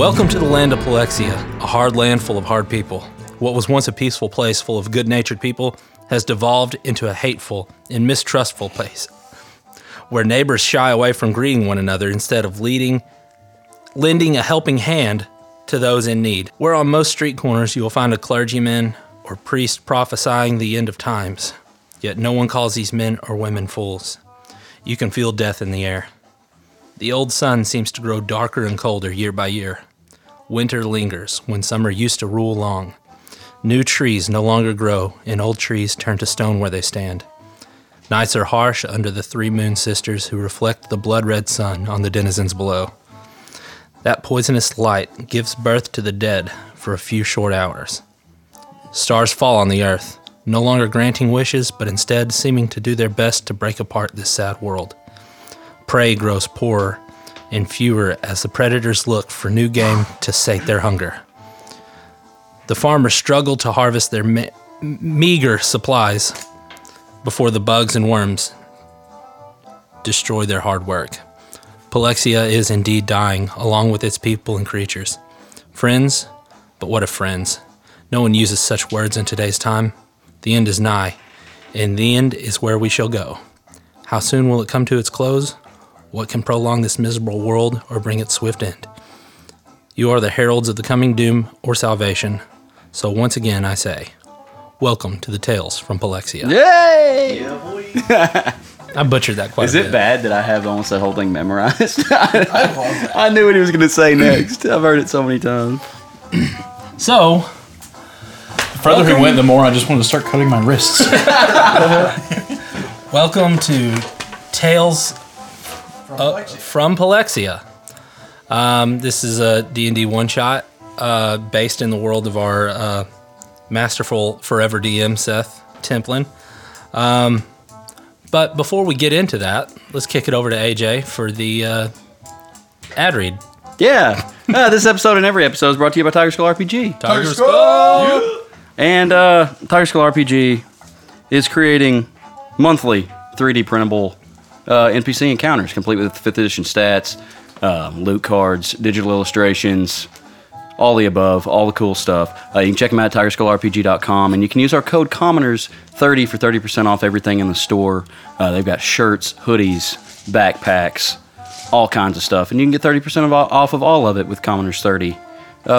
Welcome to the land of Pelexia, a hard land full of hard people. What was once a peaceful place full of good-natured people has devolved into a hateful and mistrustful place where neighbors shy away from greeting one another instead of lending a helping hand to those in need. Where on most street corners you will find a clergyman or priest prophesying the end of times, yet no one calls these men or women fools. You can feel death in the air. The old sun seems to grow darker and colder year by year. Winter lingers when summer used to rule long. New trees no longer grow, and old trees turn to stone where they stand. Nights are harsh under the three moon sisters who reflect the blood-red sun on the denizens below. That poisonous light gives birth to the dead for a few short hours. Stars fall on the earth, no longer granting wishes, but instead seeming to do their best to break apart this sad world. Prey grows poorer and fewer as the predators look for new game to sate their hunger. The farmers struggle to harvest their meager supplies before the bugs and worms destroy their hard work. Pelexia is indeed dying, along with its people and creatures. Friends? But what of friends? No one uses such words in today's time. The end is nigh, and the end is where we shall go. How soon will it come to its close? What can prolong this miserable world or bring its swift end? You are the heralds of the coming doom or salvation. So once again, I say, welcome to the Tales from Pelexia. Yay! Yeah, boy. I butchered that quite a bit. Is it bad that I have almost the whole thing memorized? I knew what he was going to say next. I've heard it so many times. So, the further we went, the more I just wanted to start cutting my wrists. Welcome to Tales from Pelexia. This is a D&D one-shot based in the world of our masterful forever DM, Seth Templin. But before we get into that, let's kick it over to AJ for the ad read. Yeah. This episode and every episode is brought to you by Tiger Skull RPG. Tiger Skull! Yeah. And Tiger Skull RPG is creating monthly 3D printable NPC encounters, complete with 5th edition stats, loot cards, digital illustrations, all the above, all the cool stuff. You can check them out at tigerskullrpg.com, and you can use our code COMMONERS30 for 30% off everything in the store. They've got shirts, hoodies, backpacks, all kinds of stuff, and you can get 30% off of all of it with COMMONERS30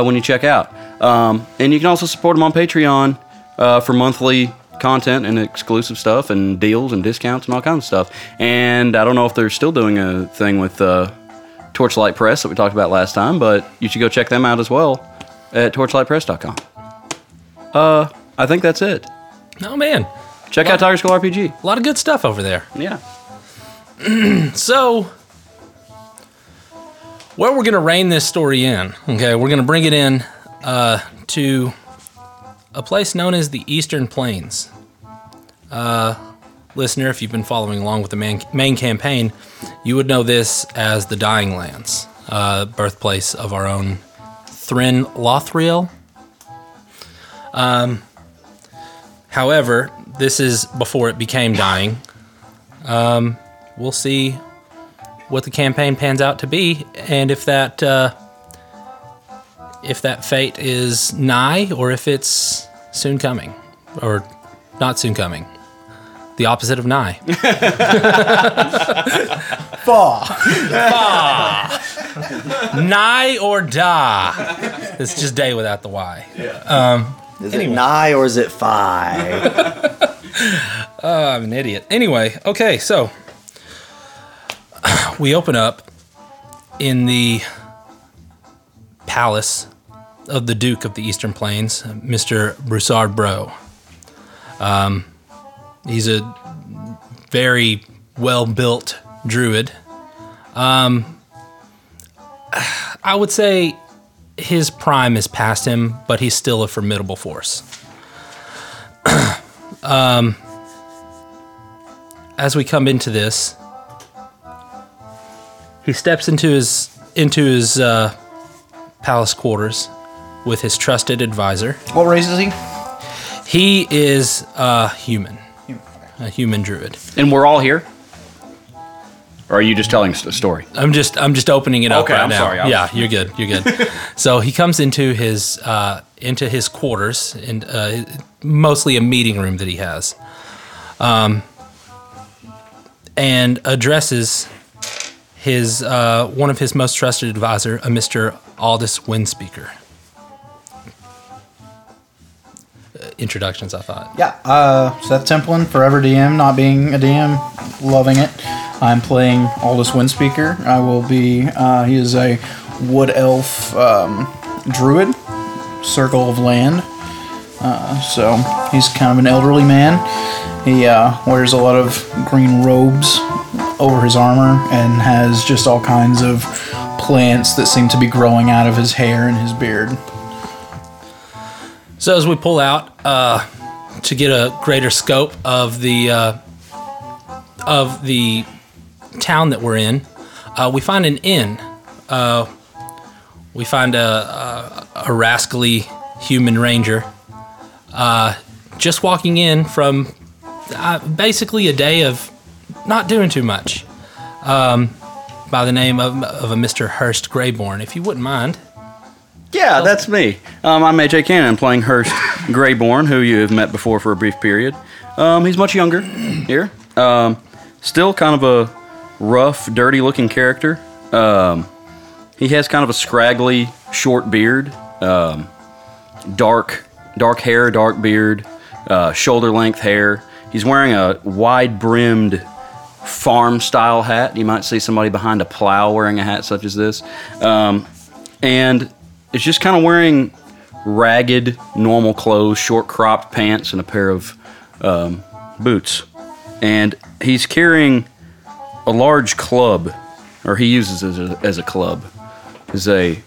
when you check out. And you can also support them on Patreon for monthly content and exclusive stuff and deals and discounts and all kinds of stuff. And I don't know if they're still doing a thing with Torchlight Press that we talked about last time, but you should go check them out as well at torchlightpress.com. I think that's it. Oh, man. Check out Tiger Skull RPG. A lot of good stuff over there. Yeah. So, where we're going to rein this story in, okay, we're going to bring it in to a place known as the Eastern Plains. Listener, if you've been following along with the main campaign, you would know this as the Dying Lands, birthplace of our own Thryn Lothriel. However, this is before it became dying. We'll see what the campaign pans out to be, and if that fate is nigh, or if it's soon coming, or not soon coming. The opposite of nigh. Bah. Bah. Nigh or da. It's just day without the Y. Yeah. Is it nigh or is it fi? I'm an idiot. Anyway, okay, so we open up in the palace of the Duke of the Eastern Plains, Mr. Broussard Bro. He's a very well-built druid. I would say his prime is past him, but he's still a formidable force. As we come into this, he steps into his palace quarters with his trusted advisor. What race is he? He is a human druid. And we're all here? Or are you just telling a story? I'm just opening it up right now. Okay, I'm sorry. You're good. So he comes into his quarters, and mostly a meeting room that he has, and addresses his one of his most trusted advisor, a Mr. Aldous Windspeaker. Introductions, I thought. Yeah, Seth Templin, forever DM, not being a DM, loving it. I'm playing Aldous Windspeaker. I will be, he is a wood elf druid, circle of land. So he's kind of an elderly man. He wears a lot of green robes over his armor and has just all kinds of plants that seem to be growing out of his hair and his beard. So as we pull out to get a greater scope of the town that we're in, we find an inn. We find a rascally human ranger just walking in from basically a day of not doing too much, by the name of a Mr. Hurst Greyborn, if you wouldn't mind. Yeah, that's me. I'm AJ Cannon, playing Hurst Greyborn, who you have met before for a brief period. He's much younger here. Still kind of a rough, dirty-looking character. He has kind of a scraggly, short beard. Dark hair, dark beard, shoulder-length hair. He's wearing a wide-brimmed farm-style hat. You might see somebody behind a plow wearing a hat such as this. And it's just kind of wearing ragged, normal clothes, short-cropped pants, and a pair of boots. And he's carrying a large club, or he uses it as a club. It's a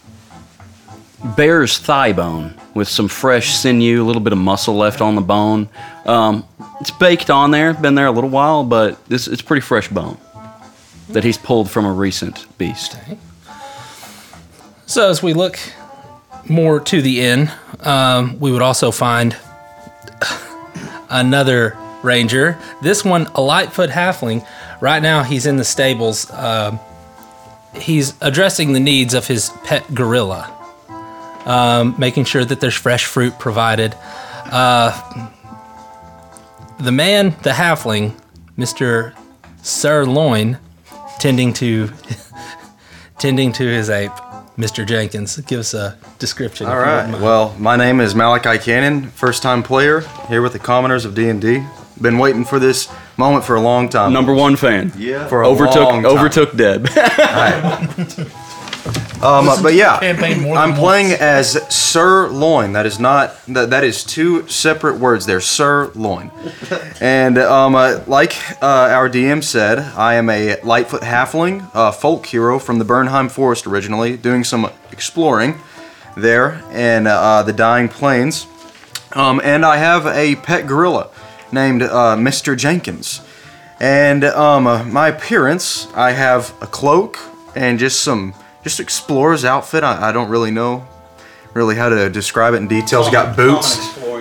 bear's thigh bone with some fresh sinew, a little bit of muscle left on the bone. It's baked on there, been there a little while, but it's pretty fresh bone that he's pulled from a recent beast. Okay. So as we look more to the inn, we would also find another ranger. This one, a Lightfoot halfling. Right now, he's in the stables. He's addressing the needs of his pet gorilla, making sure that there's fresh fruit provided. The man, the halfling, Mr. Sirloin, tending to his ape. Mr. Jenkins, give us a description. All right. Well, my name is Malachi Cannon, first-time player here with the Commoners of D&D. Been waiting for this moment for a long time. Number one fan. Yeah. For a long time. Overtook Deb. All right. But yeah, I'm playing as Sirloin. That is not. That is two separate words there. Sirloin. And our DM said, I am a Lightfoot halfling, a folk hero from the Bernheim Forest originally, doing some exploring there in the Dying Plains. And I have a pet gorilla named Mr. Jenkins. And my appearance, I have a cloak and just explorer's outfit. I don't really know how to describe it in detail. He's got boots,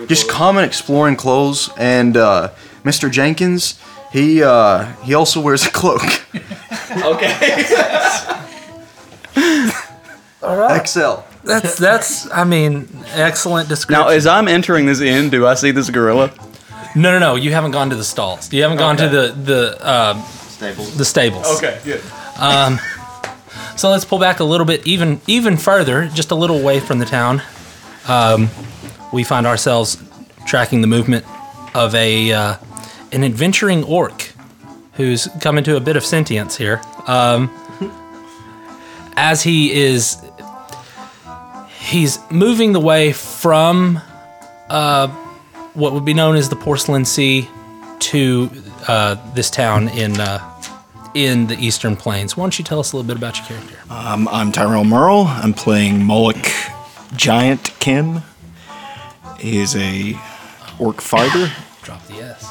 just common exploring clothes. And Mr. Jenkins, he also wears a cloak. Okay. All right. XL. That's excellent description. Now, as I'm entering this inn, do I see this gorilla? No. You haven't gone to the stalls. You haven't gone to the stables. The stables. Okay, good. So let's pull back a little bit, even further, just a little way from the town. We find ourselves tracking the movement of an adventuring orc who's come into a bit of sentience here. As he's moving the way from what would be known as the Porcelain Sea to this town in the Eastern Plains. Why don't you tell us a little bit about your character? I'm Tyrell Merle. I'm playing Moloch Giantkin. He is a orc fighter. Drop the S.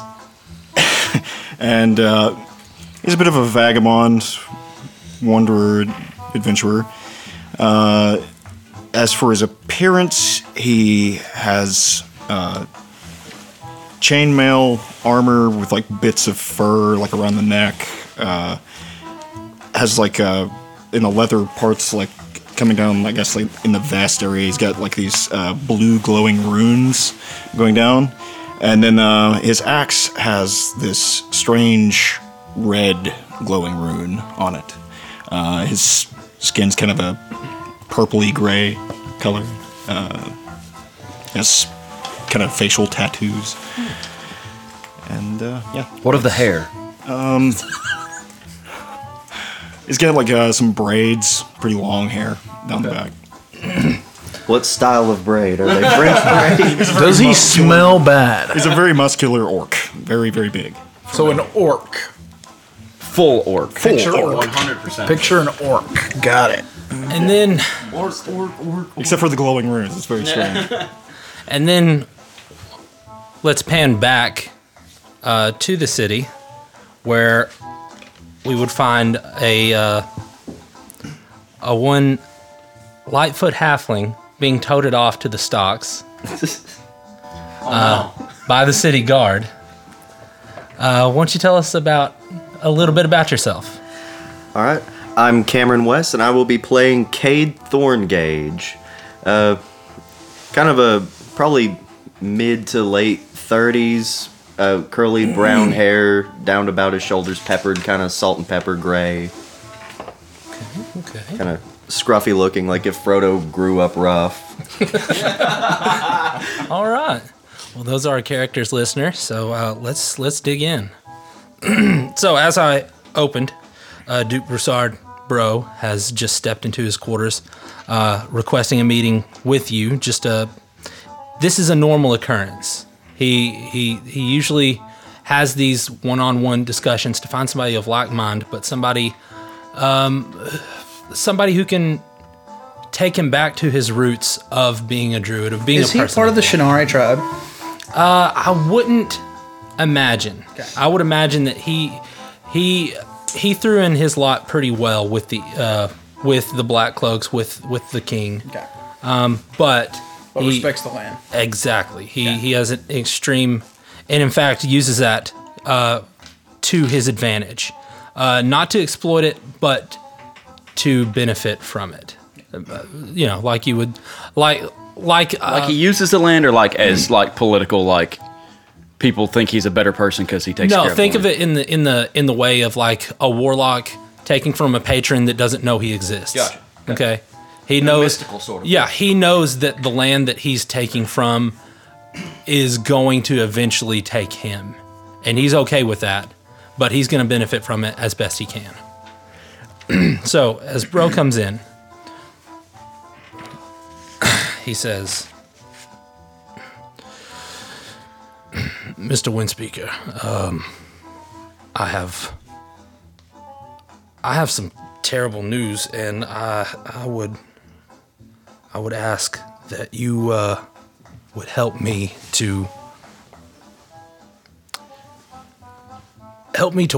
And he's a bit of a vagabond, wanderer, adventurer. As for his appearance, he has chainmail armor with like bits of fur like around the neck, has like in the leather parts, like coming down, I guess, like in the vast area, he's got like these blue glowing runes going down, and then his axe has this strange red glowing rune on it. His skin's kind of a purpley gray color. Has kind of facial tattoos, and yeah. What of the hair? He's got like some braids, pretty long hair down the back. What style of braid? Are they French braids? Does he smell bad? He's a very muscular orc. Very, very big. So an orc. Full orc. Picture orc. 100%. Picture an orc. Got it. And then... Orc. Except for the glowing runes. It's very strange. And then let's pan back to the city where... we would find a one Lightfoot halfling being toted off to the stocks by the city guard. Won't you tell us a little bit about yourself? All right. I'm Cameron West, and I will be playing Cade Thorngage. Kind of a probably mid to late 30s. Curly brown hair down about his shoulders, peppered, kind of salt and pepper gray. Okay. Kind of scruffy looking, like if Frodo grew up rough. All right. Well, those are our characters, listeners. So let's dig in. So as I opened, Duke Broussard Bro has just stepped into his quarters, requesting a meeting with you. This is a normal occurrence. He usually has these one-on-one discussions to find somebody of like mind, but somebody who can take him back to his roots of being a druid, of being a person. Is he part of the Shinari tribe? I wouldn't imagine. Okay. I would imagine that he threw in his lot pretty well with the Black Cloaks, with the king. Okay. But respects the land. Exactly. He has an extreme, and in fact uses that to his advantage. Not to exploit it, but to benefit from it. Like you would... Like he uses the land, or like as like political, like people think he's a better person because he takes care of it. No, think of it in the way of like a warlock taking from a patron that doesn't know he exists. Gotcha. Okay? He knows, mystical sort of place. He knows that the land that he's taking from is going to eventually take him, and he's okay with that. But he's going to benefit from it as best he can. So as Bro comes in, he says, "Mr. Windspeaker, I have some terrible news, and I would ask that you would help me to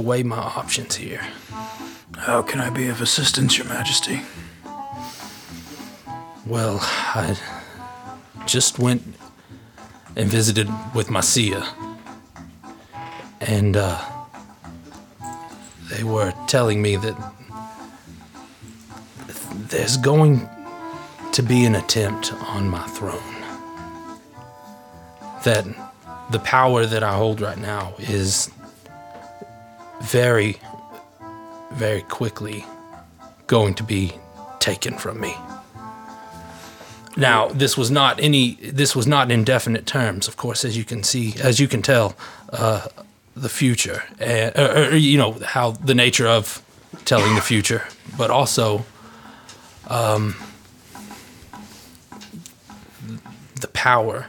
weigh my options here." "How can I be of assistance, Your Majesty?" "Well, I just went and visited with Masia, and they were telling me that there's going to be an attempt on my throne. That the power that I hold right now is very, very quickly going to be taken from me. Now, this was not in indefinite terms, of course, as you can tell, the future, how the nature of telling the future, but also." The power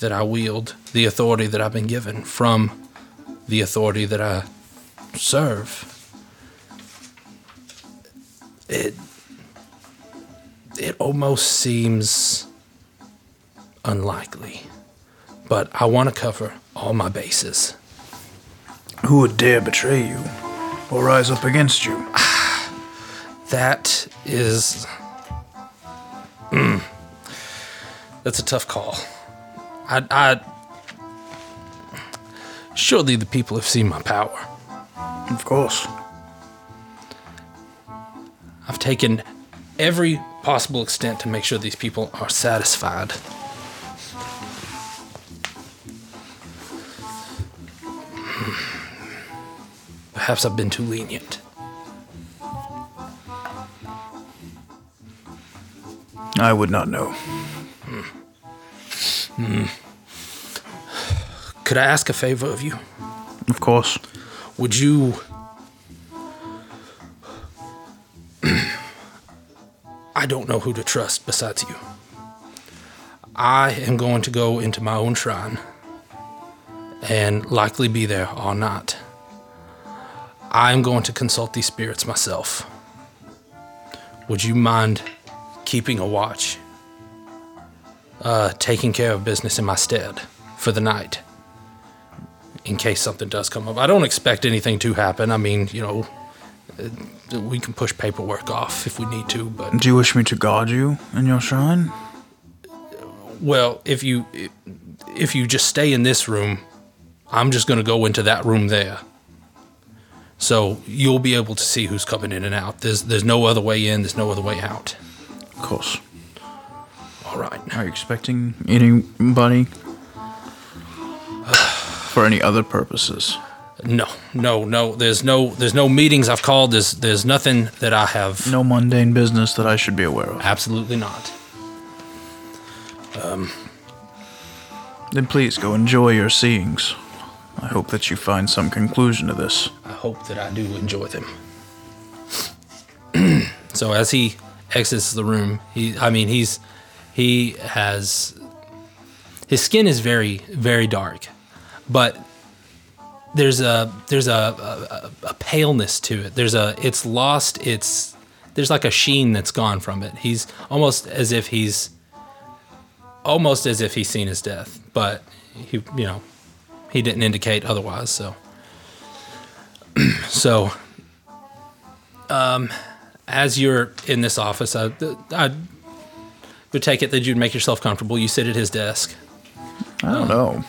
that I wield, the authority that I've been given from the authority that I serve, it almost seems unlikely, but I want to cover all my bases. Who would dare betray you or rise up against you? That is... that's a tough call. Surely the people have seen my power. Of course. I've taken every possible extent to make sure these people are satisfied. Perhaps I've been too lenient. I would not know. Could I ask a favor of you? Of course. Would you... I don't know who to trust besides you. I am going to go into my own shrine and likely be there all night. I am going to consult these spirits myself. Would you mind keeping a watch? Taking care of business in my stead for the night in case something does come up. I don't expect anything to happen. I mean, you know, we can push paperwork off if we need to, but... Do you wish me to guard you in your shrine? Well, if you just stay in this room, I'm just going to go into that room there. So you'll be able to see who's coming in and out. There's no other way in, there's no other way out. Of course. All right. Are you expecting anybody? For any other purposes? No. There's no meetings I've called. There's nothing that I have. No mundane business that I should be aware of. Absolutely not. Then please go enjoy your seeings. I hope that you find some conclusion to this. I hope that I do enjoy them. So as he exits the room, his skin is very, very dark, but there's a paleness to it. There's like a sheen that's gone from it. He's almost as if he's seen his death, but he didn't indicate otherwise. So, as you're in this office, I would take it that you'd make yourself comfortable. You sit at his desk. I don't know.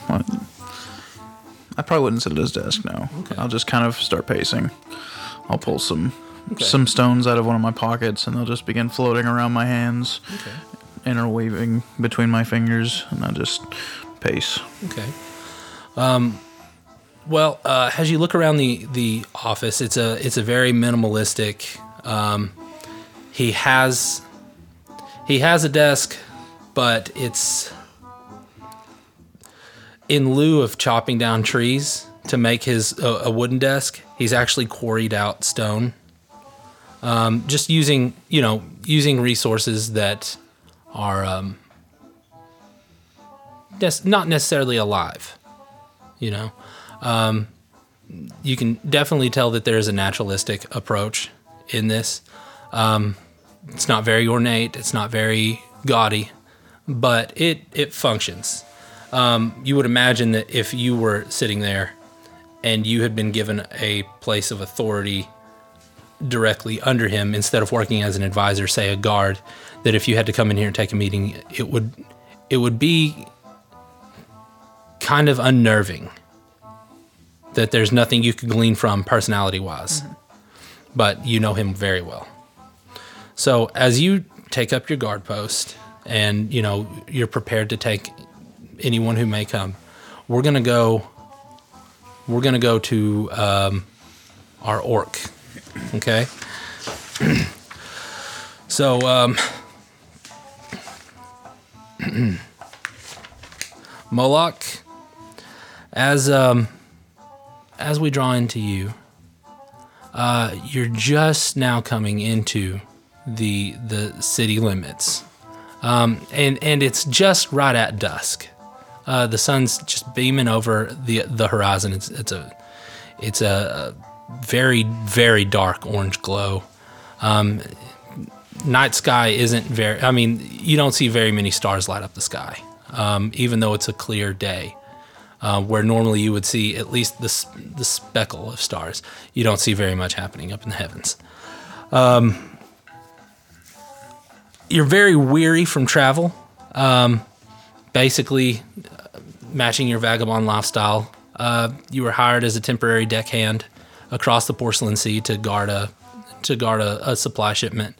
I probably wouldn't sit at his desk now. Okay. I'll just kind of start pacing. I'll pull some stones out of one of my pockets, and they'll just begin floating around my hands, interweaving between my fingers, and I'll just pace. Okay. Well, as you look around the office, it's a very minimalistic. He has a desk, but it's in lieu of chopping down trees to make his a wooden desk. He's actually quarried out stone, just using resources that are not necessarily alive. You can definitely tell that there is a naturalistic approach in this. It's not very ornate, it's not very gaudy, but it functions. You would imagine that if you were sitting there and you had been given a place of authority directly under him, instead of working as an advisor, say a guard, that if you had to come in here and take a meeting, it would be kind of unnerving that there's nothing you could glean from personality-wise. Mm-hmm. But you know him very well. So as you take up your guard post and, you're prepared to take anyone who may come, we're going to go to our orc, okay? So Moloch, as we draw into you, you're just now coming into the city limits, and it's just right at dusk. The sun's just beaming over the horizon. It's a very, very dark orange glow. Night sky isn't very. I mean, you don't see very many stars light up the sky, even though it's a clear day. Where normally you would see at least the speckle of stars. You don't see very much happening up in the heavens. You're very weary from travel, basically matching your vagabond lifestyle. You were hired as a temporary deckhand across the Porcelain Sea to guard a to guard a supply shipment.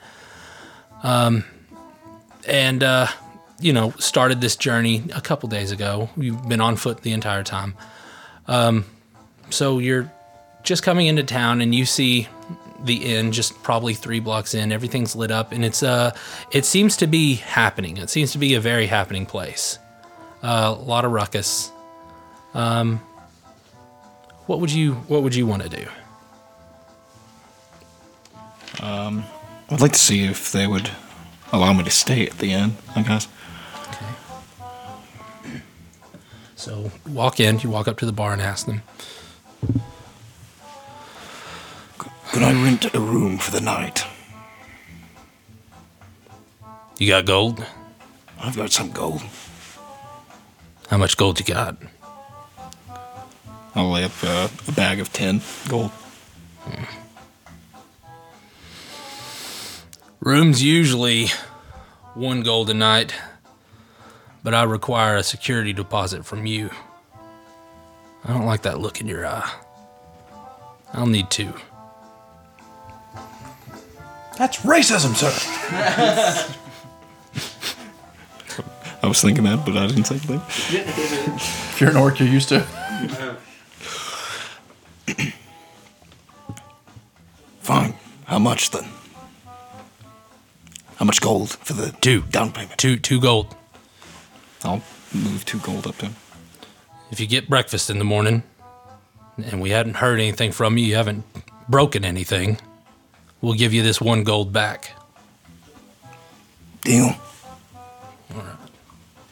Started this journey a couple days ago. You've been on foot the entire time. So you're just coming into town and you see the inn just probably 3 blocks in. Everything's lit up and it seems to be happening. It seems to be a very happening place. A lot of ruckus. What would you want to do? I'd like to see if they would allow me to stay at the inn, I guess. Okay. So walk in. You walk up to the bar and ask them. Could I rent a room for the night? You got gold? I've got some gold. How much gold you got? I'll lay up a bag of 10 gold. Hmm. Room's usually 1 gold a night, but I require a security deposit from you. I don't like that look in your eye. I'll need 2. That's racism, sir. I was thinking that, but I didn't say anything. If you're an orc, you're used to. Fine. How much then? How much gold for the 2 down payment? 2 gold. I'll move 2 gold up to him. If you get breakfast in the morning, and we haven't heard anything from you, you haven't broken anything, we'll give you this 1 gold back. Deal. All right.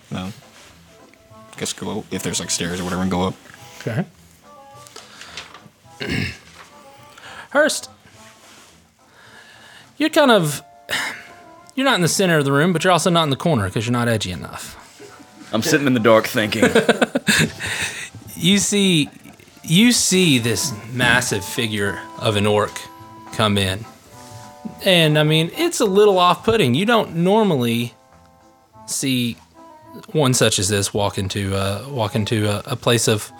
No. I guess go up, if there's like stairs or whatever, and go up. Okay. Hurst, you're kind of... You're not in the center of the room, but you're also not in the corner because you're not edgy enough. I'm sitting in the dark thinking. You see this massive figure of an orc come in. And, I mean, it's a little off-putting. You don't normally see one such as this walk into a place of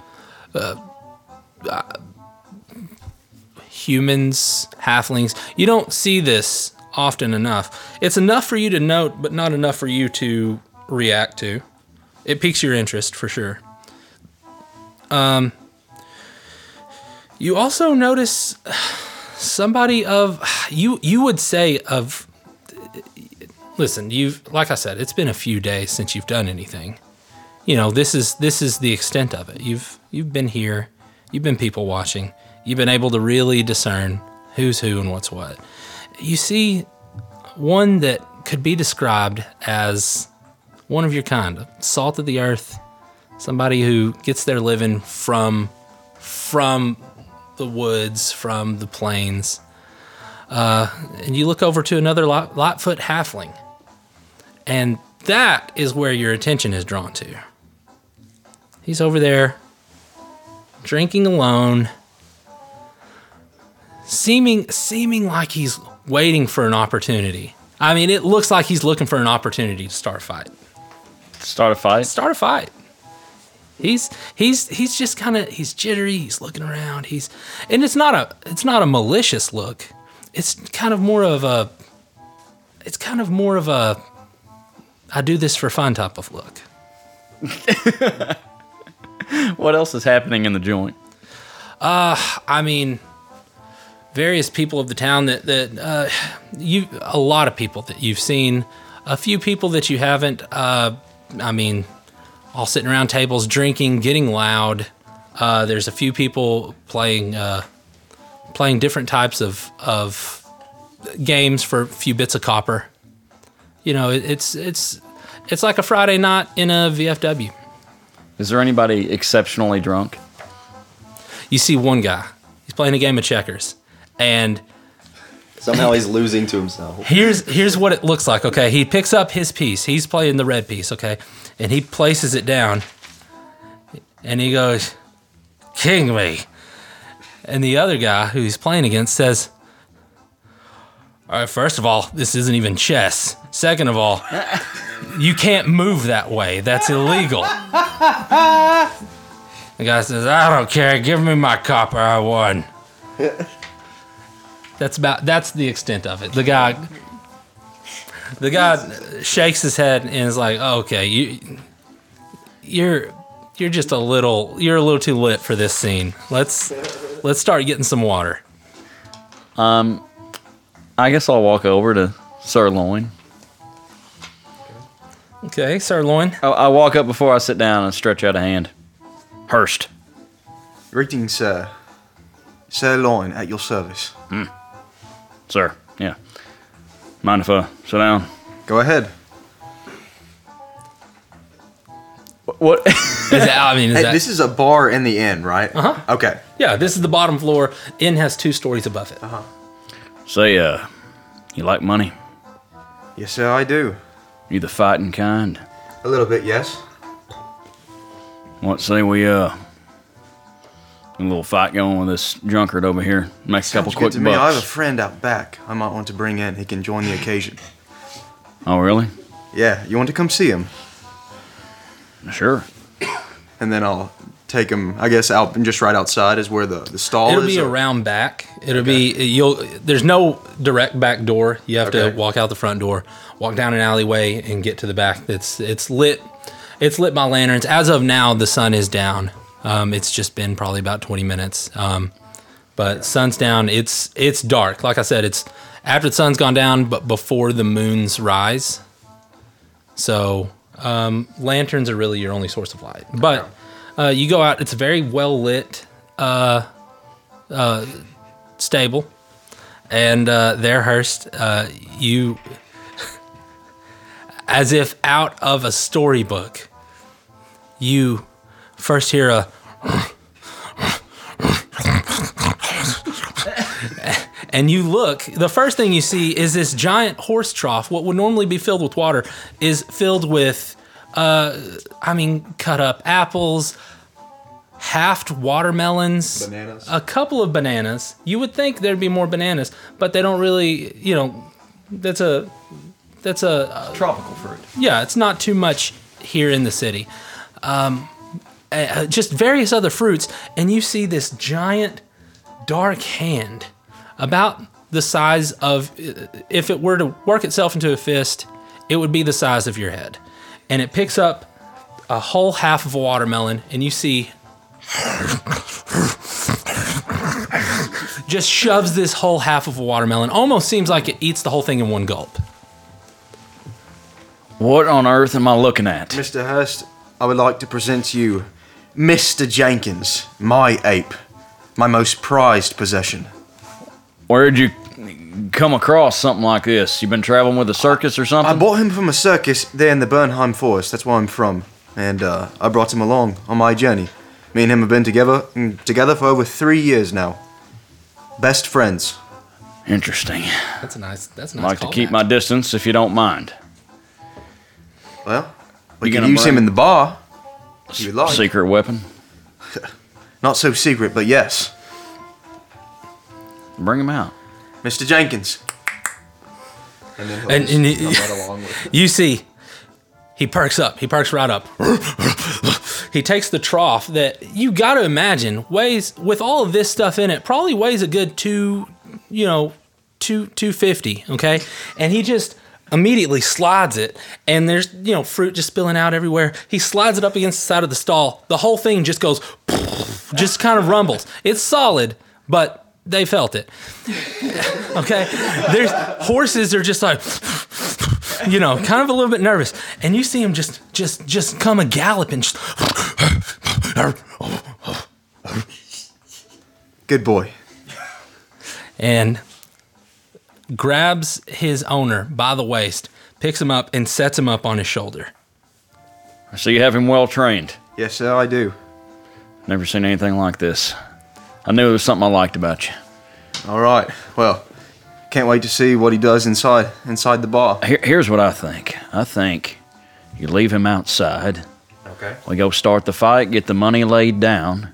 humans, halflings. You don't see this often enough. It's enough for you to note, but not enough for you to react to. It piques your interest for sure. You also notice somebody of you would say of. Listen, you've like I said, it's been a few days since you've done anything. You know, this is the extent of it. You've been here, you've been people watching, you've been able to really discern who's who and what's what. You see one that could be described as one of your kind, salt of the earth, somebody who gets their living from the woods, from the plains. And you look over to another Lightfoot halfling, and that is where your attention is drawn to. He's over there, drinking alone, seeming like he's waiting for an opportunity. I mean, it looks like he's looking for an opportunity to start a fight. Start a fight? Start a fight. He's just kind of, he's jittery, he's looking around, and it's not a malicious look. It's kind of more of a I do this for fun type of look. What else is happening in the joint? I mean, various people of the town that a lot of people that you've seen, a few people that you haven't, I mean, all sitting around tables, drinking, getting loud. There's a few people playing different types of games for a few bits of copper. You know, it's like a Friday night in a VFW. Is there anybody exceptionally drunk? You see one guy. He's playing a game of checkers. And somehow he's losing to himself. Here's what it looks like, okay? He picks up his piece. He's playing the red piece, okay? And he places it down. And he goes, "King me." And the other guy who he's playing against says, "All right, first of all, this isn't even chess. Second of all, you can't move that way. That's illegal." The guy says, "I don't care. Give me my copper. I won." That's the extent of it. The guy shakes his head and is like, oh, "Okay, you're just a little too lit for this scene. Let's start getting some water." I guess I'll walk over to Sirloin. Okay, Sirloin. I walk up before I sit down and stretch out a hand. Hurst. Greetings, sir. Sirloin, at your service. Sir, yeah. Mind if I sit down? Go ahead. What? This is a bar in the inn, right? Uh-huh. Okay. Yeah, this is the bottom floor. Inn has 2 stories above it. Uh-huh. Say, you like money? Yes, sir, I do. You the fighting kind? A little bit, yes. What say we, a little fight going with this drunkard over here? Make a couple quick bucks. Me. I have a friend out back I might want to bring in. He can join the occasion. Oh, really? Yeah, you want to come see him? Sure. And then I'll take him, I guess, out and just right outside is where the stall is? It'll be around back. It'll be, there's no direct back door. You have to walk out the front door, walk down an alleyway, and get to the back. It's lit. It's lit by lanterns. As of now, the sun is down. It's just been probably about 20 minutes. But sun's down. It's dark. Like I said, it's after the sun's gone down, but before the moon's rise. So lanterns are really your only source of light. But you go out. It's a very well-lit stable. And there, Hurst, you, as if out of a storybook, you first hear a and you look. The first thing you see is this giant horse trough. What would normally be filled with water is filled with cut up apples, halved watermelons, bananas. A couple of bananas. You would think there'd be more bananas, but they don't really, that's a tropical fruit. Yeah, it's not too much here in the city. Just various other fruits, and you see this giant dark hand about the size of, if it were to work itself into a fist, it would be the size of your head. And it picks up a whole half of a watermelon, and you see just shoves this whole half of a watermelon. Almost seems like it eats the whole thing in one gulp. What on earth am I looking at? Mr. Hurst, I would like to present you Mr. Jenkins, my ape, my most prized possession. Where'd you come across something like this? You been traveling with a circus or something? I bought him from a circus there in the Bernheim Forest. That's where I'm from. And I brought him along on my journey. Me and him have been together for over 3 years now. Best friends. Interesting. That's nice. I'd like to keep my distance if you don't mind. Well, we can use him in the bar. If you like. Secret weapon? Not so secret, but yes. Bring him out. Mr. Jenkins. And then he'll you see, he perks up. He perks right up. He takes the trough that you got to imagine weighs, with all of this stuff in it, probably weighs a good 250, okay? And he just immediately slides it, and there's, fruit just spilling out everywhere. He slides it up against the side of the stall. The whole thing just goes, just kind of rumbles. It's solid, but they felt it. Okay? There's horses are just like, kind of a little bit nervous. And you see him just come a gallop and just. Good boy. And grabs his owner by the waist, picks him up, and sets him up on his shoulder. So you have him well trained? Yes, sir, I do. Never seen anything like this. I knew it was something I liked about you. All right. Well, can't wait to see what he does inside the bar. Here's what I think. I think you leave him outside. Okay. We go start the fight, get the money laid down,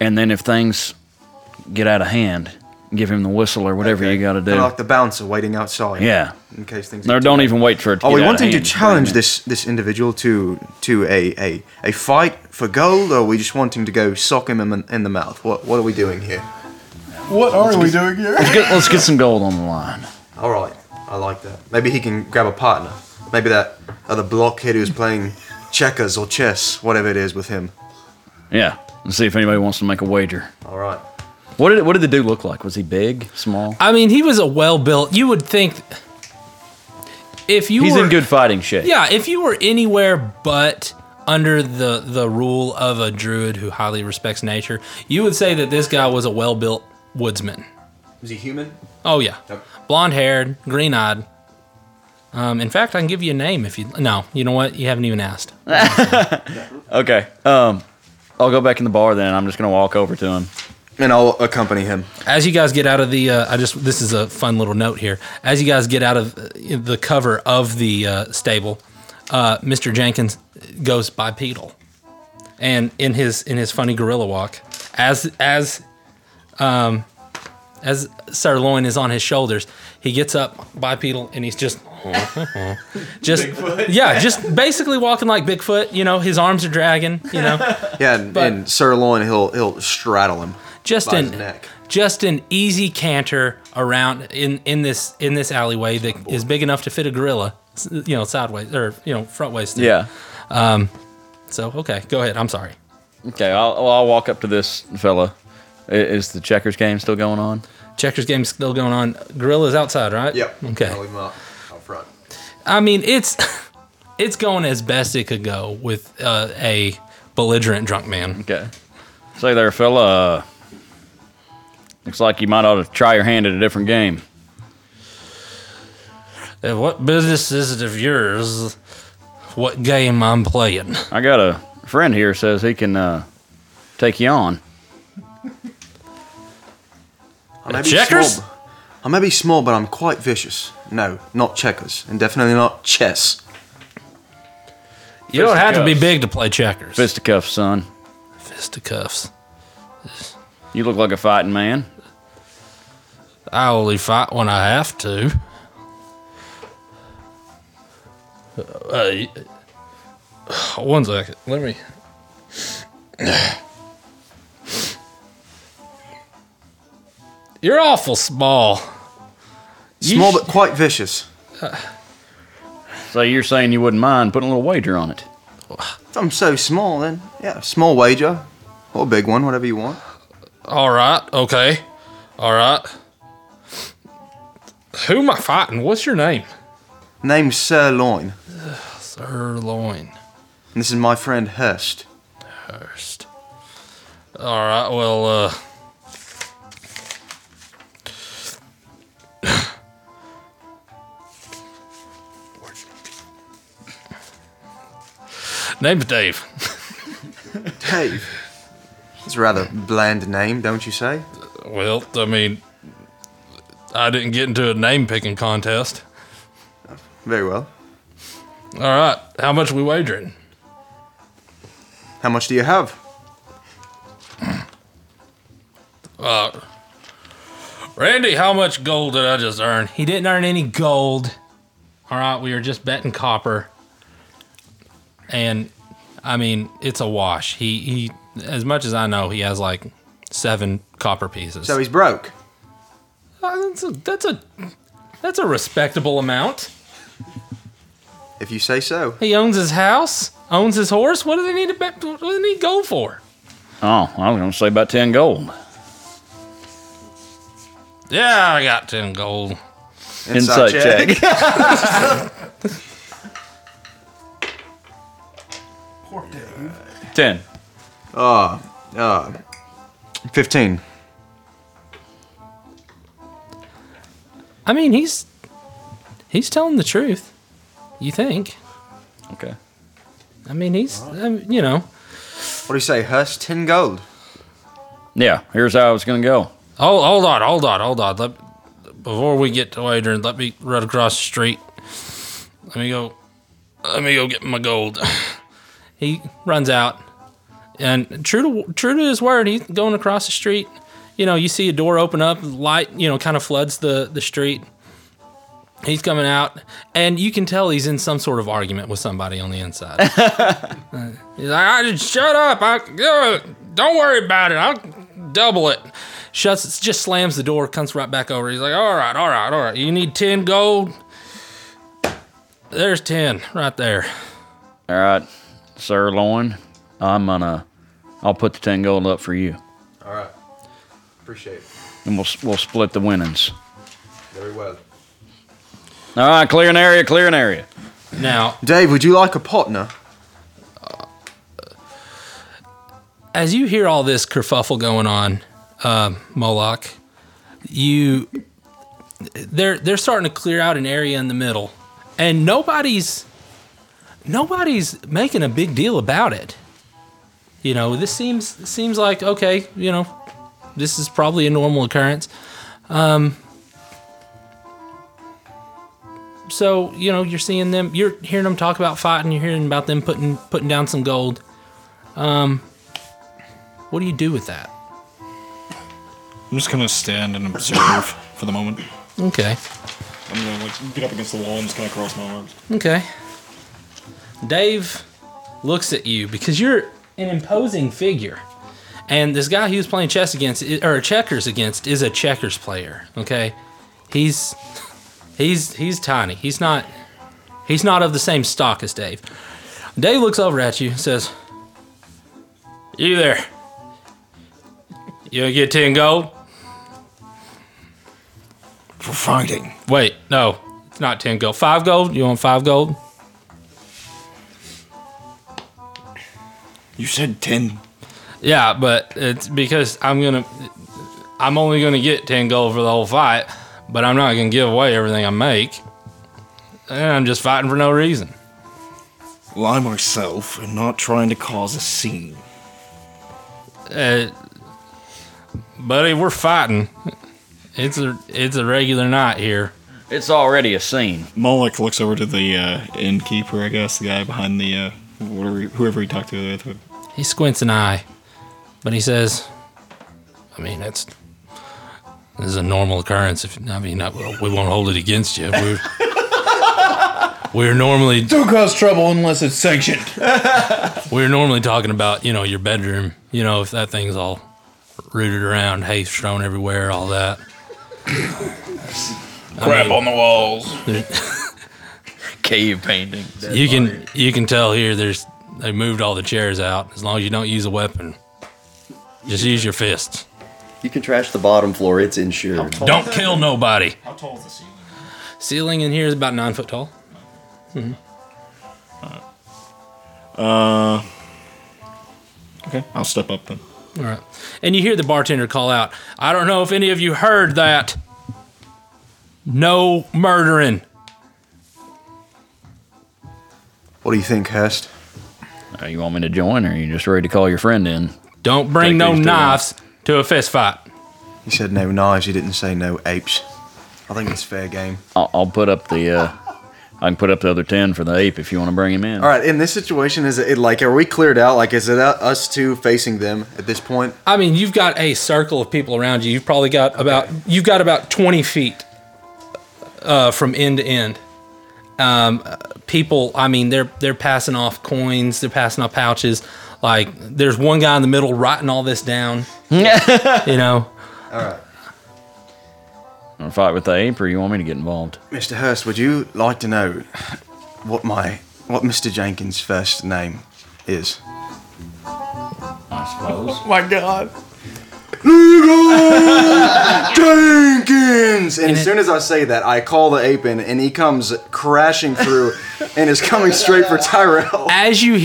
and then if things get out of hand, give him the whistle or whatever you got to do. Kind of like the bouncer waiting outside. Yeah. In case things. No, don't even wait for it to get out of hand. Are we wanting to challenge this individual to a fight for gold, or are we just wanting to go sock him in the mouth? What are we doing here? What are we doing here? Let's get some gold on the line. All right. I like that. Maybe he can grab a partner. Maybe that other blockhead who's playing checkers or chess, whatever it is with him. Yeah. Let's see if anybody wants to make a wager. All right. What did the dude look like? Was he big, small? I mean, he was a well-built... You would think... He's in good fighting shape. Yeah, if you were anywhere but under the rule of a druid who highly respects nature, you would say that this guy was a well-built woodsman. Was he human? Oh, yeah. Okay. Blonde-haired, green-eyed. In fact, I can give you a name if you... No, you know what? You haven't even asked. Okay. I'll go back in the bar then. I'm just going to walk over to him. And I'll accompany him. As you guys get out of the, this is a fun little note here. As you guys get out of the cover of the stable, Mr. Jenkins goes bipedal, and in his funny gorilla walk, as Sirloin is on his shoulders, he gets up bipedal and he's just Bigfoot. Yeah, just basically walking like Bigfoot. You know, his arms are dragging. You know. Yeah, and Sirloin he'll straddle him. Just an easy canter around in this alleyway that is big enough to fit a gorilla, you know, sideways or you know, frontways. Thing. Yeah. So okay, go ahead. I'm sorry. Okay, I'll walk up to this fella. Is the checkers game still going on? Checkers game's still going on. Gorilla's outside, right? Yep. Okay. I'll leave him out front. I mean, it's going as best it could go with a belligerent drunk man. Okay. Say there, fella. Looks like you might ought to try your hand at a different game. What business is it of yours? What game I'm playing? I got a friend here says he can take you on. Checkers? Small, I may be small, but I'm quite vicious. No, not checkers, and definitely not chess. You don't have to be big to play checkers. Fisticuffs, son. Fisticuffs. You look like a fighting man. I only fight when I have to. One second. Let me... You're awful small. Small but quite vicious. So you're saying you wouldn't mind putting a little wager on it? I'm so small then. Yeah, small wager. Or a big one, whatever you want. All right, okay. All right. Who am I fighting? What's your name? Name's Sirloin. Sirloin. And this is my friend Hurst. Hurst. All right, well, Name's Dave. Dave. It's a rather bland name, don't you say? Well, I mean, I didn't get into a name-picking contest. Very well. All right, how much are we wagering? How much do you have? Randy, how much gold did I just earn? He didn't earn any gold. All right, we were just betting copper. And, I mean, it's a wash. He as much as I know, he has like 7 copper pieces. So he's broke. That's a respectable amount. If you say so. He owns his house, owns his horse. What does he need gold for? Oh, I was gonna say about 10 gold. Yeah, I got 10 gold. Insight check. 10. 15. I mean, he's telling the truth. You think? Okay. I mean, he's you know. What do you say, Hurst? 10 gold. Yeah. Here's how it's gonna go. Oh, hold on. Before we get to wagering, let me run across the street. Let me go get my gold. He runs out. And true to his word, he's going across the street. You know, you see a door open up, light, you know, kind of floods the street. He's coming out, and you can tell he's in some sort of argument with somebody on the inside. He's like, "I just shut up! Don't worry about it. I'll double it." shuts it, just slams the door, comes right back over. He's like, all right. You need 10 gold? There's 10 right there. All right, Sirloin, I'll put the 10 gold up for you. All right. Appreciate it. And we'll split the winnings. Very well. All right, clear an area. Now, Dave, would you like a partner? As you hear all this kerfuffle going on, Moloch, they're starting to clear out an area in the middle, and nobody's making a big deal about it. You know, this seems like, okay, you know, this is probably a normal occurrence. So, you know, you're seeing them, you're hearing them talk about fighting, you're hearing about them putting down some gold. What do you do with that? I'm just gonna stand and observe for the moment. Okay. I'm gonna get up against the wall and just kind of cross my arms. Okay. Dave looks at you because you're an imposing figure, and this guy he was playing chess against or checkers against is a checkers player. Okay, he's tiny. He's not of the same stock as Dave. Dave looks over at you and says, "You there? You gonna get 10 gold? For fighting." Wait, no. It's not 10 gold. 5 gold? You want 5 gold? You said 10. Yeah, but it's because I'm only gonna get 10 gold for the whole fight, but I'm not gonna give away everything I make. And I'm just fighting for no reason. Well, I myself am not trying to cause a scene. Buddy, we're fighting. It's a regular night here. It's already a scene. Moloch looks over to the innkeeper, I guess, the guy behind the whoever he talked to. He squints an eye, but he says, "I mean, this is a normal occurrence. We won't hold it against you. We're normally don't cause trouble unless it's sanctioned. We're normally talking about, you know, your bedroom. You know, if that thing's all." Rooted around, hay thrown everywhere, all that. Crap on the walls. Cave paintings. You can tell here. They moved all the chairs out. As long as you don't use a weapon, just use your fists. You can trash the bottom floor. It's insured. Don't kill nobody. How tall is the ceiling? Ceiling in here is about 9 foot tall. Mm-hmm. Okay, I'll step up then. All right. And you hear the bartender call out, "I don't know if any of you heard that. No murdering." What do you think, Hurst? You want me to join, or are you just ready to call your friend in? Don't bring no knives to a fist fight. You said no knives. You didn't say no apes. I think it's fair game. I'll put up the... I can put up the other 10 for the ape if you want to bring him in. All right, in this situation, is it like, are we cleared out? Like, is it us two facing them at this point? I mean, you've got a circle of people around you. You've probably got about 20 feet from end to end. People, I mean, they're passing off coins, they're passing off pouches. Like, there's one guy in the middle writing all this down. You know. All right. Want to fight with the ape, or you want me to get involved? Mr. Hurst, would you like to know what Mr. Jenkins' first name is? I suppose. Oh my God. Jenkins! And as soon as I say that, I call the ape in, and he comes crashing through and is coming straight for Tyrell. As you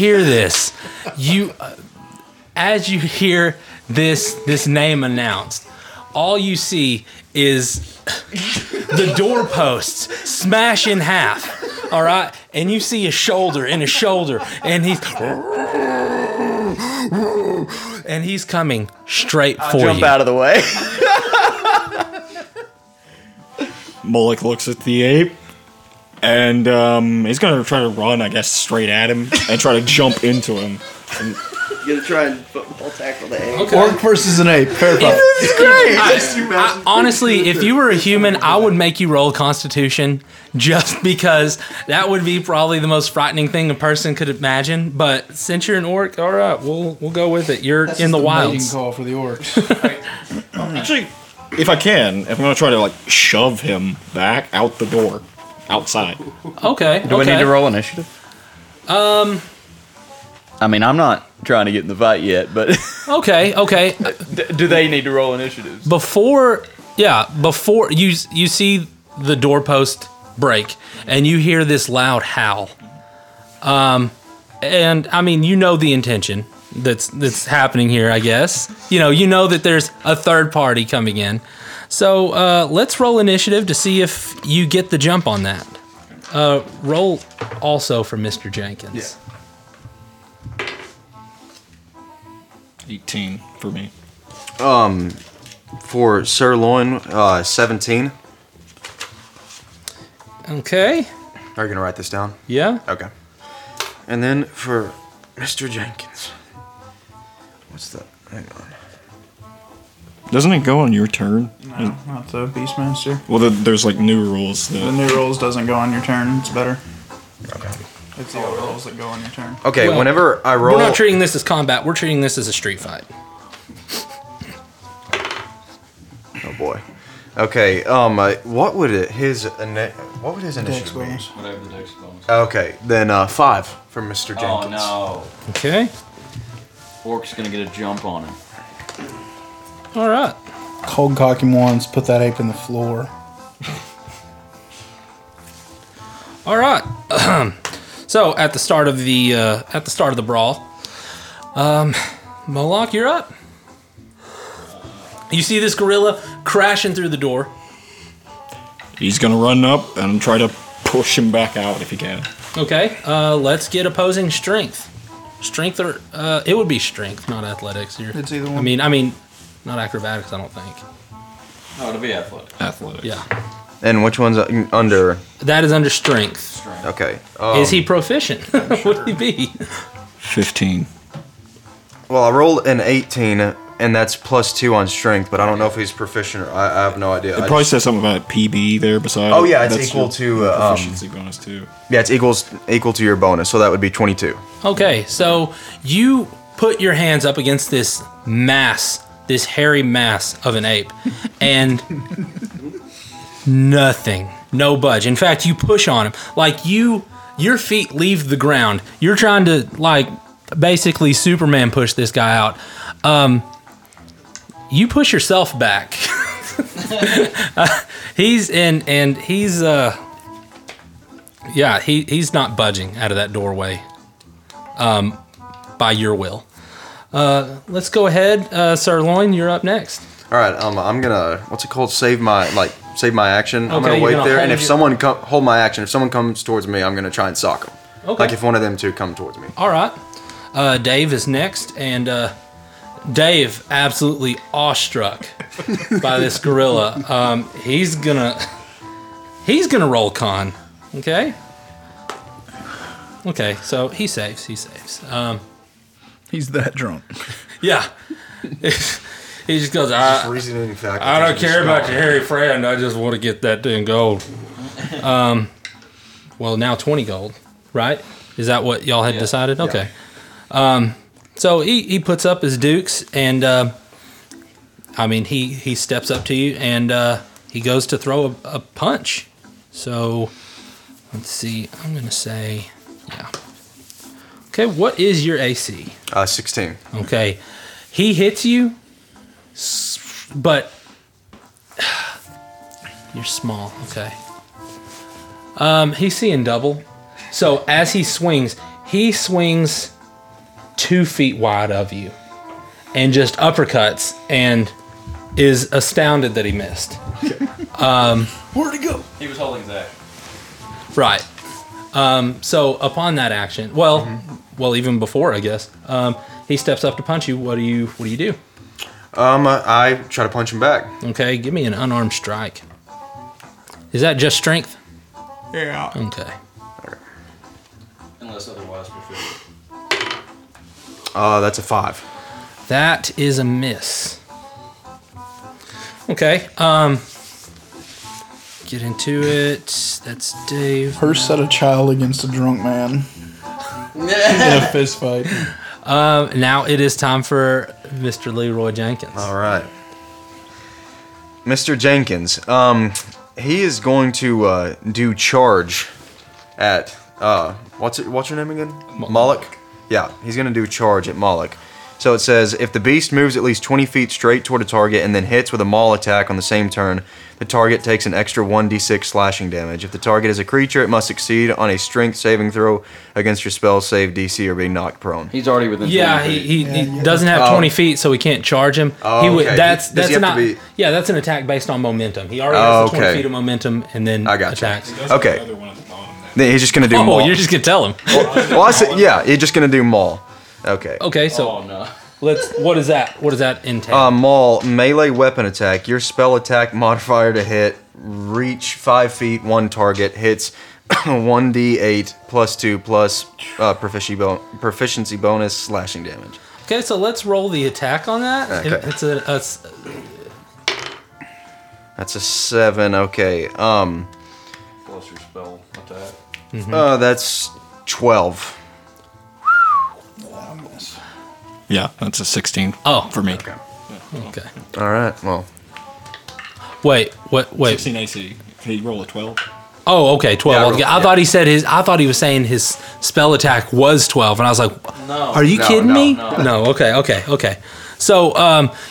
hear this, this name announced, all you see is the doorposts smash in half, all right? And you see a shoulder, and he's coming straight for you. Jump out of the way. Moloch looks at the ape, and he's going to try to run, I guess, straight at him and try to jump into him. And gonna try and football tackle the ape. Okay. Orc versus an ape. Fair fight. This is great. I, honestly, if you were a human, I would make you roll Constitution, just because that would be probably the most frightening thing a person could imagine. But since you're an orc, all right, we'll go with it. You're that's in the wilds. That's just a mating call for the orcs. Actually, if I can, if I'm gonna try to like shove him back out the door, outside. Okay. Do I need to roll initiative? I mean, I'm not trying to get in the fight yet, but... Okay. Do they need to roll initiatives? Before you see the doorpost break, and you hear this loud howl. And, I mean, you know the intention that's happening here, I guess. You know that there's a third party coming in. So, let's roll initiative to see if you get the jump on that. Roll also for Mr. Jenkins. Yeah. 18 for me. For Sirloin, 17. Okay. Are you gonna write this down? Yeah. Okay. And then for Mr. Jenkins, what's that? Hang on. Doesn't it go on your turn? No, not the Beastmaster. Well, there's like new rules. The new rules doesn't go on your turn. It's better. Okay. It's the old rolls that go on your turn. Okay, well, whenever I roll... We're not treating this as combat. We're treating this as a street fight. Oh, boy. Okay, what would his initiative be? Whatever the dex bonus. Okay, then 5 for Mr. Jenkins. Oh, no. Okay. Orc's going to get a jump on him. All right. Cold cock him once. Put that ape in the floor. All right. So at the start of the brawl, Moloch, you're up. You see this gorilla crashing through the door. He's gonna run up and try to push him back out if he can. Okay, let's get opposing strength. Strength or it would be strength, not athletics. It's either one. I mean, not acrobatics. I don't think. No, it'll be athletics. Athletics. Yeah. And which one's under? That is under strength. Okay. Is he proficient? What would he be? 15. Well, I rolled an 18, and that's +2 on strength, but I don't know if he's proficient or I have no idea. It probably says something about PB there beside. Oh, yeah, it's equal to... proficiency bonus, too. Yeah, it's equal to your bonus, so that would be 22. Okay, so you put your hands up against this mass, this hairy mass of an ape, and... Nothing. No budge. In fact, you push on him. Like, your feet leave the ground. You're trying to, like, basically Superman push this guy out. You push yourself back. He's not budging out of that doorway by your will. Let's go ahead. Sirloin, you're up next. All right, I'm gonna, save my action. Okay, I'm gonna wait there, and if someone hold my action, if someone comes towards me, I'm gonna try and sock them. Okay. Like if one of them two come towards me. All right, Dave is next, and Dave absolutely awestruck by this gorilla. He's gonna roll con. Okay, so he saves. He's that drunk. Yeah. He just goes, I don't care about your hairy friend. I just want to get that thing gold. Well, now 20 gold, right? Is that what y'all had decided? Okay. Yeah. So he puts up his dukes, and he steps up to you, and he goes to throw a punch. So let's see. I'm going to say, yeah. Okay, what is your AC? 16. Okay. He hits you. But you're small, okay. He's seeing double. So as he swings 2 feet wide of you and just uppercuts and is astounded that he missed. Where'd he go? He was holding Zach. Right. So upon that action, well, even before, I guess, he steps up to punch you. What do you do? I try to punch him back. Okay, give me an unarmed strike. Is that just strength? Yeah. Okay. Unless otherwise proficient. That's a 5. That is a miss. Okay. Get into it. That's Dave. Hurst set a child against a drunk man in a fist fight. Now it is time for Mr. Leroy Jenkins. All right. Mr. Jenkins, he is going to do charge at, what's your name again? Moloch? Yeah, he's going to do charge at Moloch. So it says, if the beast moves at least 20 feet straight toward a target and then hits with a maul attack on the same turn, the target takes an extra 1d6 slashing damage. If the target is a creature, it must succeed on a strength saving throw against your spell save DC or be knocked prone. He's already within 20 feet. He doesn't have 20 feet, so we can't charge him. Oh, okay. That's an attack based on momentum. He already has 20 feet of momentum and then attacks. Okay. He's just going to do maul. Oh, you're just going to tell him. Well, I said, yeah, he's just going to do maul. Okay. Okay, so what does that entail? Maul, melee weapon attack. Your spell attack modifier to hit, reach 5 feet, one target, hits 1d8 plus 2 plus proficiency bonus slashing damage. Okay, so let's roll the attack on that. Okay. It's that's a 7, okay. Plus your spell attack. Mm-hmm. That's 12. Yeah, that's a 16 for me. Okay. Yeah. Okay. All right, well. Wait. 16 AC. Can he roll a 12? Oh, okay, 12. Yeah, I thought he said I thought he was saying his spell attack was 12, and I was like, no, are you kidding me? No, okay. So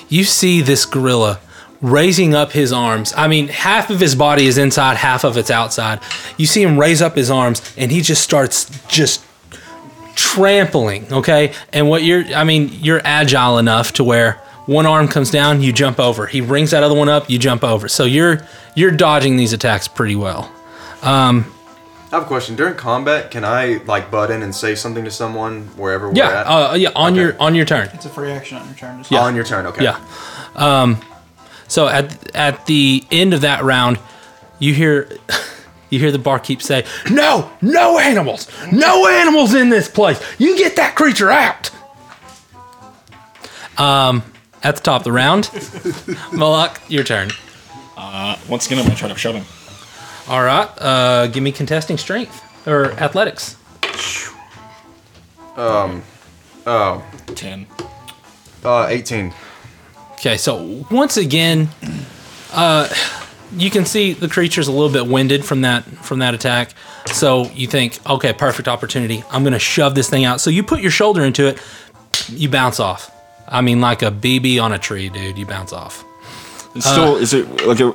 you see this gorilla raising up his arms. I mean, half of his body is inside, half of it's outside. You see him raise up his arms, and he just starts trampling, okay? And you're agile enough to where one arm comes down, you jump over. He brings that other one up, you jump over. So you're dodging these attacks pretty well. I have a question. During combat, can I butt in and say something to someone wherever we're at? On your turn. It's a free action on your turn. Yeah. On your turn, okay. Yeah. So at the end of that round, you hear you hear the barkeep say, no animals! No animals in this place! You get that creature out! At the top of the round, Moloch, your turn. Once again, I'm going to try to shove him. All right, give me contesting strength, or athletics. 10. 18. Okay, so once again, you can see the creature's a little bit winded from that attack. So you think, okay, perfect opportunity. I'm going to shove this thing out. So you put your shoulder into it. You bounce off. I mean, like a BB on a tree, dude. You bounce off. It's still, is it,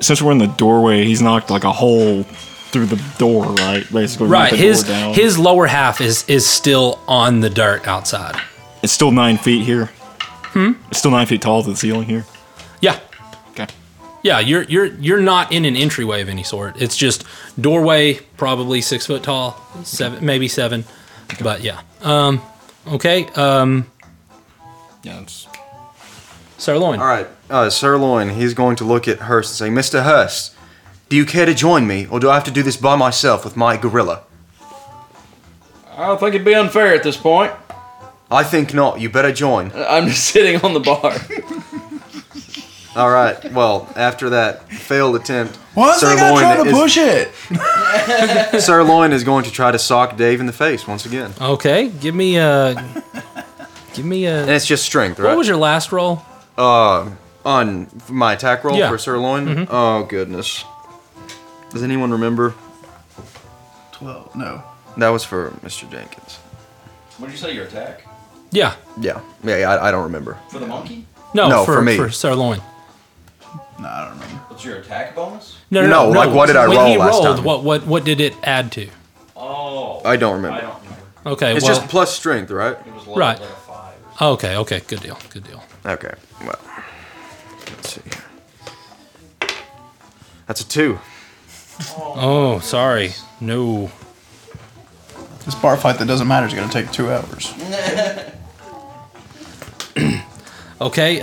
since we're in the doorway, he's knocked a hole through the door, right? Basically, right. His lower half is still on the dirt outside. It's still 9 feet here. It's still 9 feet tall to the ceiling here. Yeah. Yeah, you're not in an entryway of any sort. It's just doorway, probably 6 foot tall, 7, maybe 7, but yeah. Okay. Yeah, it's Sirloin. All right, Sirloin. He's going to look at Hurst and say, "Mr. Hurst, do you care to join me, or do I have to do this by myself with my gorilla?" I don't think it'd be unfair at this point. I think not. You better join. I'm just sitting on the bar. All right. Well, after that failed attempt, Sirloin is going to try to sock Dave in the face once again. Okay, give me a. And it's just strength, right? What was your last roll? On my attack roll for Sirloin. Mm-hmm. Oh goodness. Does anyone remember? 12. No. That was for Mr. Jenkins. What did you say? Your attack? Yeah. Yeah. I don't remember. For the monkey? No, for me. For Sirloin. No, I don't remember. What's your attack bonus? No. What did I roll last time? What did it add to? Oh. I don't remember. Okay, it's just plus strength, right? It was like a 5. Okay, good deal. Okay, well, let's see here. That's a 2. Oh, sorry. No. This bar fight that doesn't matter is going to take 2 hours. Okay,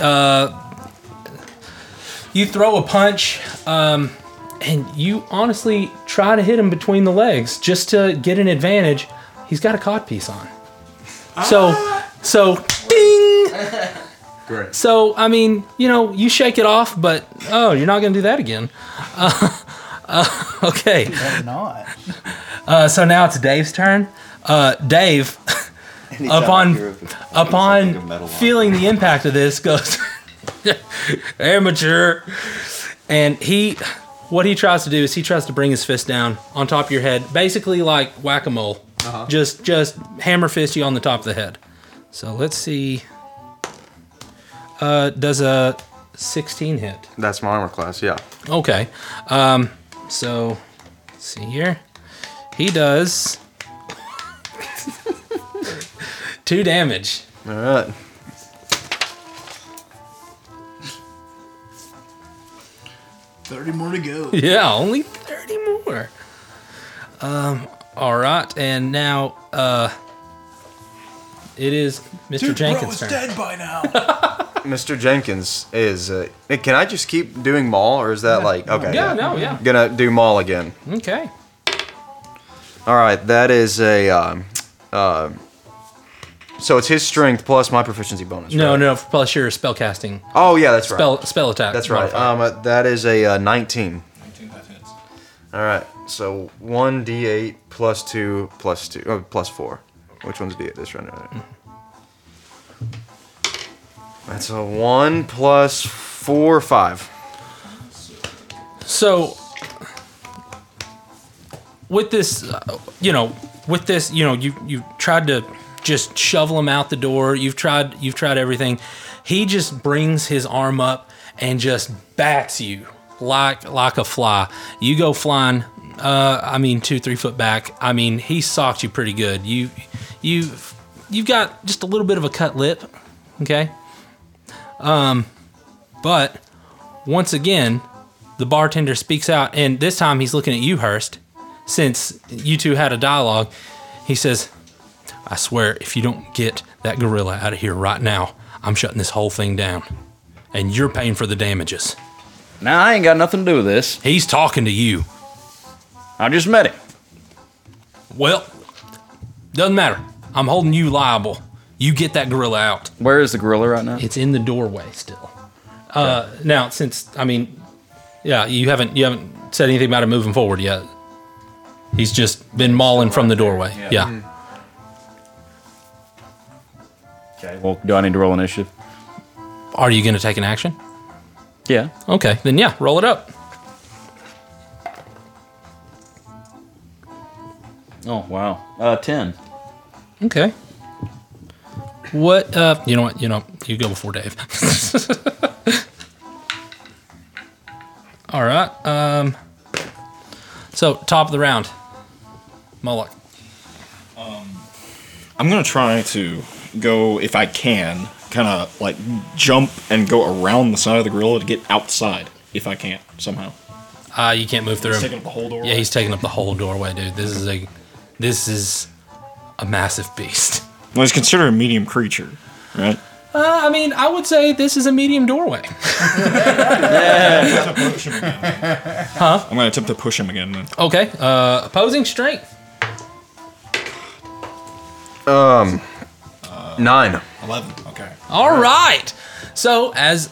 you throw a punch, and you honestly try to hit him between the legs just to get an advantage. He's got a codpiece on. So, Great. So, I mean, you know, you shake it off, but, oh, you're not going to do that again. Okay. Better not. So now it's Dave's turn. Dave, upon feeling the impact of this, goes, amateur. And what he tries to do is he tries to bring his fist down on top of your head, basically like whack-a-mole. Uh-huh. Just hammer fist you on the top of the head. So let's see. Does a 16 hit? That's my armor class, yeah. Okay. So, let's see here. He does 2 damage. All right. Only 30 more. All right, and now it is Mr. Jenkins' turn. Dude, bro is dead by now. Mr. Jenkins is. Can I just keep doing Maul, or is that okay? Yeah, no, yeah. Gonna do Maul again. Okay. All right, that is a. So it's his strength plus my proficiency bonus. No, right? No, plus your spellcasting. Oh yeah, that's right. Spell attack. That's right. That is a 19. 19, that hits. All right. So 1d8 plus 2 plus 2 plus 4. Which one's d8? This one right there. That's a 1 plus 4, 5. So with this, you tried to just shovel him out the door. You've tried everything. He just brings his arm up and just bats you like a fly. You go flying. 2-3 foot back. I mean, he socked you pretty good. You've got just a little bit of a cut lip, okay? But once again, the bartender speaks out, and this time he's looking at you, Hurst. Since you two had a dialogue, he says, "I swear, if you don't get that gorilla out of here right now, I'm shutting this whole thing down, and you're paying for the damages." Now, I ain't got nothing to do with this. He's talking to you. I just met him. Well, doesn't matter. I'm holding you liable. You get that gorilla out. Where is the gorilla right now? It's in the doorway still. Okay. Now, you haven't said anything about him moving forward yet. He's just been mauling from the doorway. Yeah. Okay. Well, do I need to roll initiative? Are you going to take an action? Yeah. Okay. Then yeah, roll it up. Oh, wow. 10. Okay. What, you go before Dave. All right. So, top of the round. Moloch. I'm going to try to go, if I can, kind of, like, jump and go around the side of the gorilla to get outside, if I can, somehow. You can't move through him. He's taking up the whole doorway? Yeah, he's taking up the whole doorway, dude. This is a massive beast. Well, it's considered a medium creature, right? I would say this is a medium doorway. Huh? I'm going to attempt to push him again, then. Okay. Opposing strength. 9. 11. Okay. All right. So, as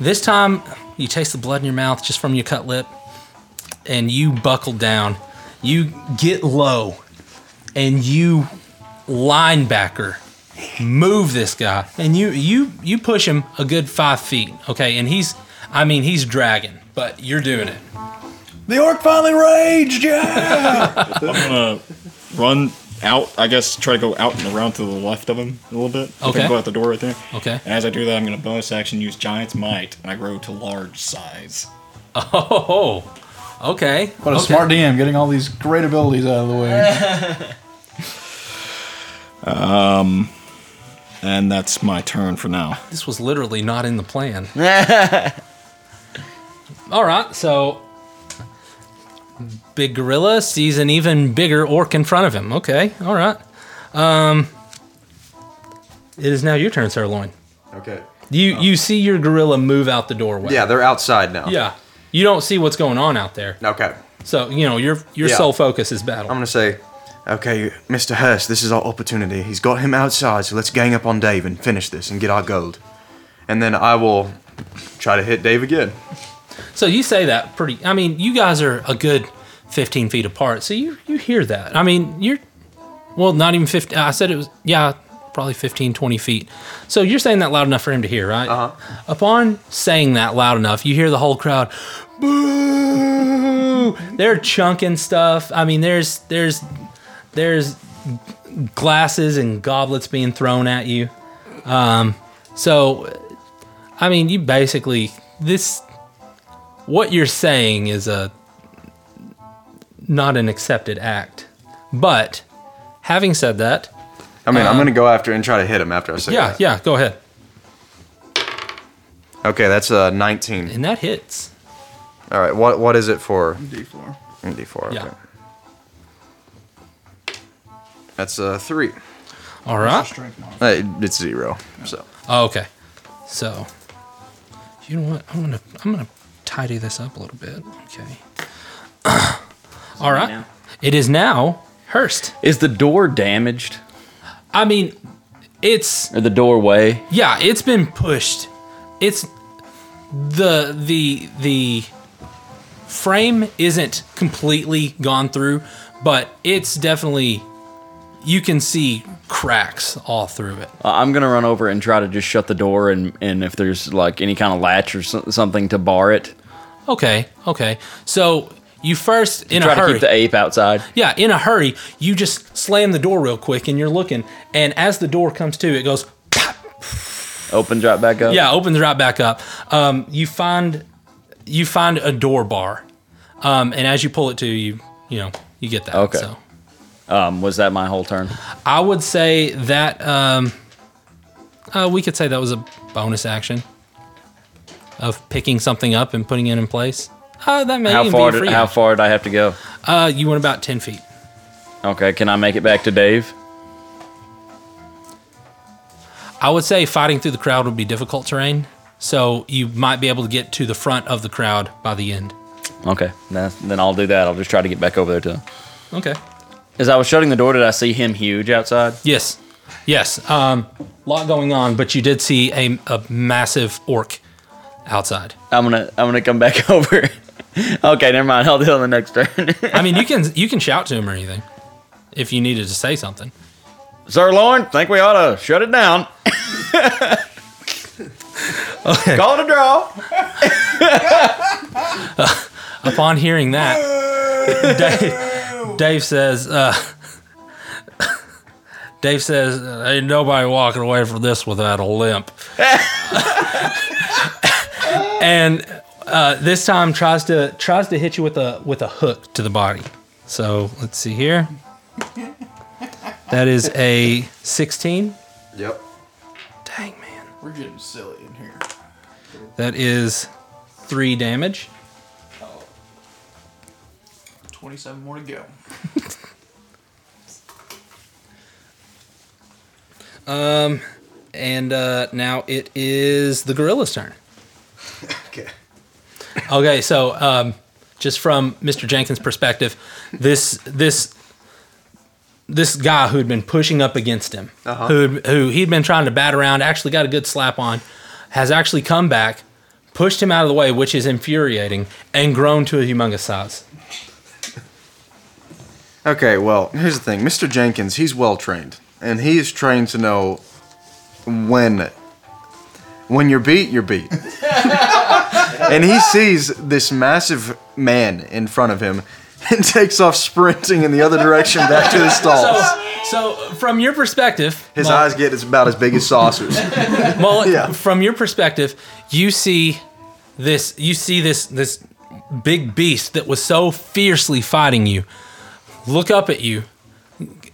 this time, you taste the blood in your mouth just from your cut lip, and you buckle down. You get low, and you linebacker move this guy, and you push him a good 5 feet, okay? And he's dragging, but you're doing it. The orc finally raged, yeah! I'm gonna run out, I guess, try to go out and around to the left of him a little bit. Okay. Go out the door right there. Okay. And as I do that, I'm gonna bonus action use Giant's Might, and I grow to large size. Oh. Okay. What a smart DM, getting all these great abilities out of the way. And that's my turn for now. This was literally not in the plan. All right, so big gorilla sees an even bigger orc in front of him. Okay, all right. It is now your turn, Sirloin. Okay. You see your gorilla move out the doorway. Yeah, they're outside now. Yeah. You don't see what's going on out there. Okay. So, your sole focus is battle. I'm going to say, Okay, Mr. Hurst, this is our opportunity. He's got him outside, so let's gang up on Dave and finish this and get our gold. And then I will try to hit Dave again. So you say that pretty... I mean, you guys are a good 15 feet apart, so you hear that. I mean, you're... Well, not even 15... I said it was... Yeah, probably 15, 20 feet. So you're saying that loud enough for him to hear, right? Uh-huh. Upon saying that loud enough, you hear the whole crowd... Boo! They're chunking stuff. I mean, there's glasses and goblets being thrown at you. So, I mean, you basically... What you're saying is not an accepted act. But, having said that... I mean, I'm going to go after and try to hit him after I say that. Yeah, go ahead. Okay, that's 19. And that hits. All right, what is it for? D4. D4, okay. Yeah. That's 3. All right. It's 0. So. Oh, okay. So, you know what? I'm gonna tidy this up a little bit. Okay. All right. It is now Hurst. Is the door damaged? I mean, it's or the doorway. Yeah, it's been pushed. It's the frame isn't completely gone through, but it's definitely. You can see cracks all through it. I'm going to run over and try to just shut the door, and if there's like any kind of latch or something to bar it. Okay. So you first, in a hurry... Try to keep the ape outside. Yeah, in a hurry, you just slam the door real quick, and you're looking, and as the door comes to, it goes... Opens right back up? Yeah, opens right back up. You find a door bar, and as you pull it to, you get that. Okay. So. Was that my whole turn? I would say that we could say that was a bonus action of picking something up and putting it in place. That may even be a free action. How far did I have to go? You went about 10 feet. Okay, can I make it back to Dave? I would say fighting through the crowd would be difficult terrain, so you might be able to get to the front of the crowd by the end. Okay, then I'll do that. I'll just try to get back over there to him. Okay. As I was shutting the door, did I see him huge outside? Yes. Lot going on, but you did see a massive orc outside. I'm gonna come back over. Okay, never mind. I'll do it on the next turn. I mean, you can shout to him or anything if you needed to say something. Sirloin, think we ought to shut it down. Okay. Call to draw. Upon hearing that, Dave says, ain't nobody walking away from this without a limp. And this time tries to hit you with a hook to the body. So let's see here. That is a 16. Yep. Dang, man. We're getting silly in here. That is 3 damage. 27 more to go. And now it is the gorilla's turn. Okay. So, just from Mr. Jenkins' perspective, this guy who'd been pushing up against him, uh-huh. who he'd been trying to bat around, actually got a good slap on, has actually come back, pushed him out of the way, which is infuriating, and grown to a humongous size. Okay, well, here's the thing. Mr. Jenkins, he's well-trained, and he is trained to know when you're beat, you're beat. And he sees this massive man in front of him and takes off sprinting in the other direction back to the stalls. So from your perspective... His eyes get about as big as saucers. Well, yeah. From your perspective, you see this big beast that was so fiercely fighting you look up at you,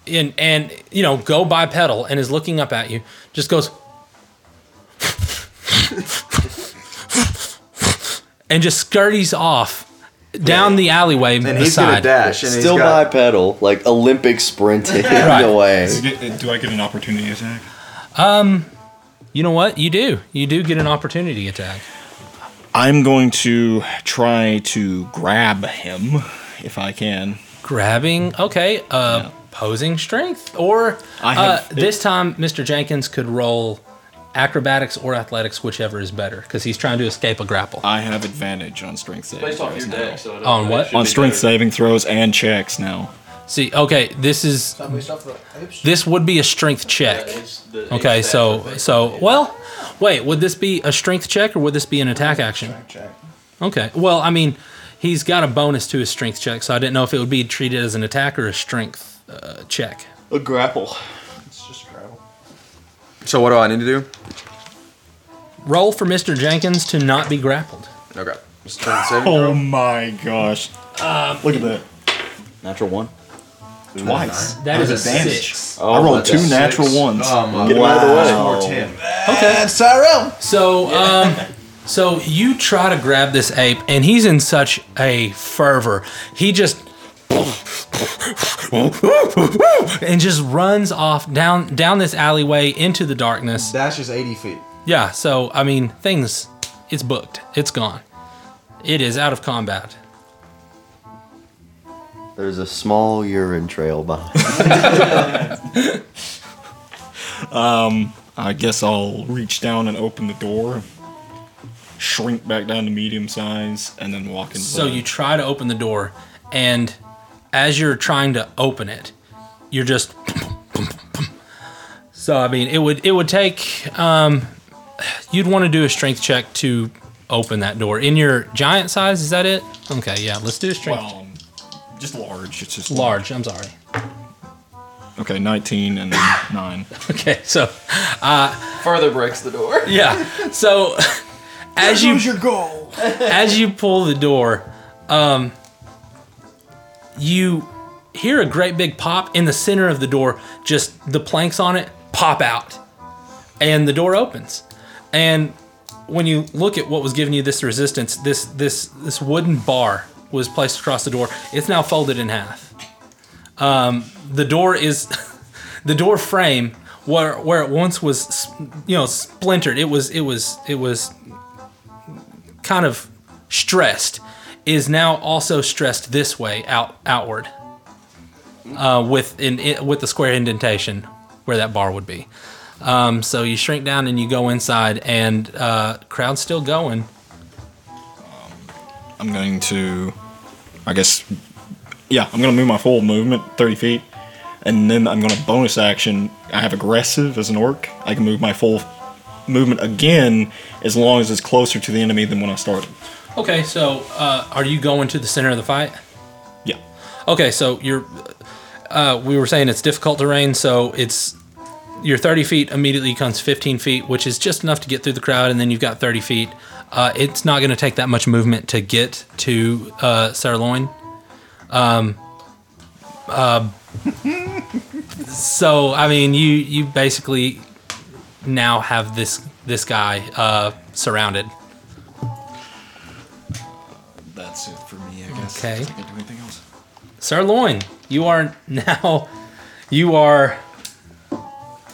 and go bipedal, and is looking up at you. Just goes, and just scurries off down the alleyway. And he's gonna dash, and still bipedal, like Olympic sprinting away. Do I get an opportunity attack? You know what? You do get an opportunity attack. I'm going to try to grab him if I can. Grabbing, okay. opposing strength, or this time Mr. Jenkins could roll acrobatics or athletics, whichever is better, because he's trying to escape a grapple. I have advantage on strength saving based off your deck. So on what? On strength saving throws and checks now. See, okay, this is this would be a strength check. Okay, so well, wait, would this be a strength check or would this be an attack action? Okay, well, I mean, he's got a bonus to his strength check, so I didn't know if it would be treated as an attack or a strength check. A grapple. It's just grapple. So what do I need to do? Roll for Mr. Jenkins to not be grappled. Okay. Oh my gosh! Look at that. Natural one. Twice. That is a six. Oh, I rolled two natural ones. Get him out of the way. Okay, Cyril. So, so you try to grab this ape, and he's in such a fervor. He just and just runs off down this alleyway into the darkness. Dash is 80 feet. Yeah. So I mean, things. It's booked. It's gone. It is out of combat. There's a small urine trail behind. I guess I'll reach down and open the door, shrink back down to medium size, and then walk inside. So you try to open the door, and as you're trying to open it, you're just. So I mean, it would take. You'd want to do a strength check to open that door in your giant size. Is that it? Okay, yeah. Let's do a strength. Well, just large. It's just large. I'm sorry. Okay, 19 and 9. Okay, so further breaks the door. Yeah. So as you your goal. As you pull the door, you hear a great big pop in the center of the door. Just the planks on it pop out, and the door opens. And when you look at what was giving you this resistance, this wooden bar was placed across the door. It's now folded in half. The door is, the door frame where it once was, you know, splintered. It was kind of stressed. Is now also stressed this way outward. With the square indentation where that bar would be. So you shrink down and you go inside, and crowd's still going. I'm going to. I guess, yeah, I'm going to move my full movement, 30 feet, and then I'm going to bonus action. I have aggressive as an orc. I can move my full movement again as long as it's closer to the enemy than when I started. Okay, so are you going to the center of the fight? Yeah. Okay, so you're. We were saying it's difficult terrain, so it's your 30 feet immediately becomes 15 feet, which is just enough to get through the crowd, and then you've got 30 feet. It's not going to take that much movement to get to Sirloin. So I mean, you basically now have this guy surrounded. That's it for me, I guess. Okay. I can't do anything else. Sirloin, you are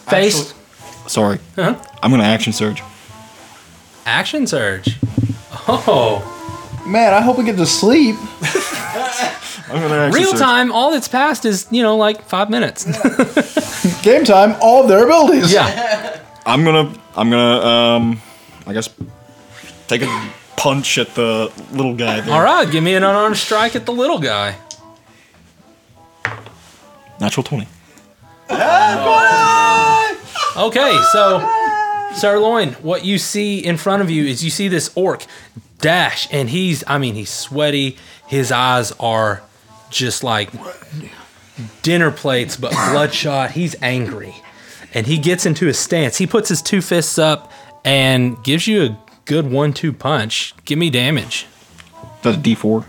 faced. Sorry. Uh-huh. I'm going to action surge. Action surge. Oh. Man, I hope we get to sleep. Real surge. Time, all that's passed is, you know, like 5 minutes. Game time, all of their abilities. Yeah. I'm gonna I guess take a punch at the little guy there. Alright, give me an unarmed strike at the little guy. Natural 20. Oh. Okay, so Sirloin, what you see in front of you is you see this orc dash, and he's sweaty. His eyes are just like dinner plates, but bloodshot. He's angry, and he gets into his stance. He puts his two fists up and gives you a good 1-2 punch. Give me damage. That's a D4?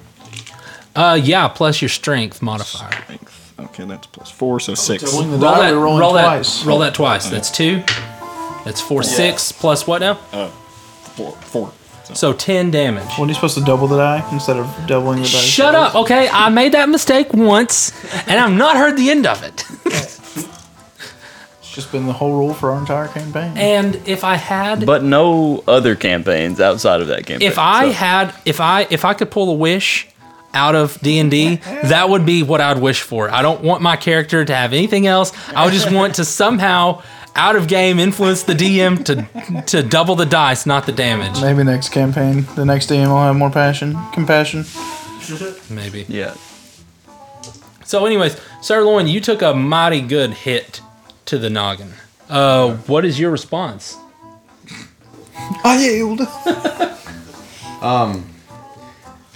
Yeah, plus your strength modifier. Strength. Okay, that's plus 4, so 6. So roll that twice. Okay. That's 2. That's 4, 6 plus what now? 4. So 10 damage. When are you supposed to double the die instead of doubling the die? Shut up. Okay, I made that mistake once, and I've not heard the end of it. It's just been the whole rule for our entire campaign. And if I had, but no other campaigns outside of that campaign. If I could pull a wish, out of D&D, that would be what I would wish for. I don't want my character to have anything else. I would just want to somehow, out of game, influence the DM to double the dice, not the damage. Maybe next campaign, the next DM will have more compassion. Maybe. Yeah. So anyways, Sirloin, you took a mighty good hit to the noggin. What is your response? I yield.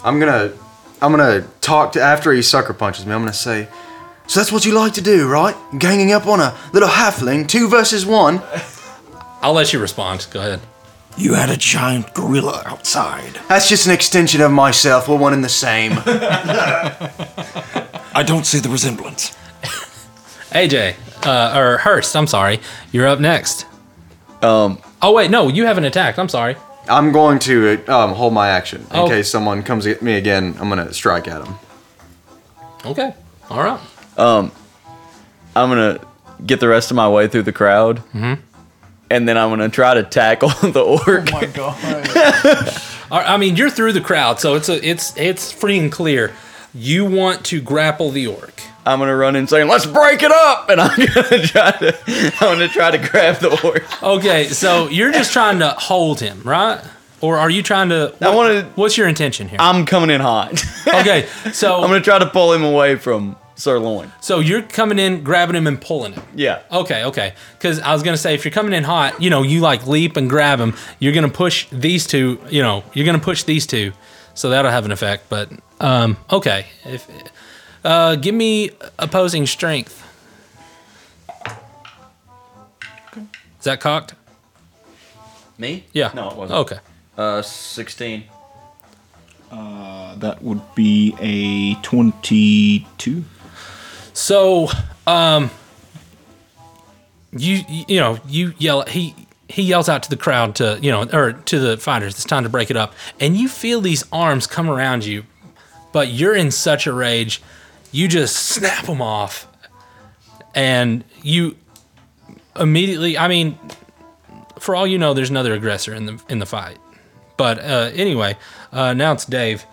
I'm gonna talk to, after he sucker punches me, I'm gonna say, so that's what you like to do, right? Ganging up on a little halfling, 2 versus 1. I'll let you respond. Go ahead. You had a giant gorilla outside. That's just an extension of myself. We're one and the same. I don't see the resemblance. AJ, or Hurst, I'm sorry. You're up next. Oh, wait, no, you haven't attacked. I'm sorry. I'm going to hold my action. In case someone comes at me again, I'm going to strike at him. Okay. All right. I'm going to get the rest of my way through the crowd, mm-hmm. and then I'm going to try to tackle the orc. Oh, my God. I mean, you're through the crowd, so it's free and clear. You want to grapple the orc. I'm going to run in saying, let's break it up! And I'm going to try to grab the orc. Okay, so you're just trying to hold him, right? Or are you trying to... what's your intention here? I'm coming in hot. Okay, so... I'm going to try to pull him away from Sirloin. So you're coming in, grabbing him, and pulling him? Yeah. Okay. Because I was going to say, if you're coming in hot, you leap and grab him. You're going to push these two, so that'll have an effect, but... okay. If... give me opposing strength. Okay. Is that cocked? Me? Yeah. No, it wasn't. Okay. 16. That would be a 22. So, you yell. He yells out to the crowd to the fighters. It's time to break it up, and you feel these arms come around you, but you're in such a rage. You just snap them off, and you immediately... I mean, for all you know, there's another aggressor in the fight. But anyway, now it's Dave,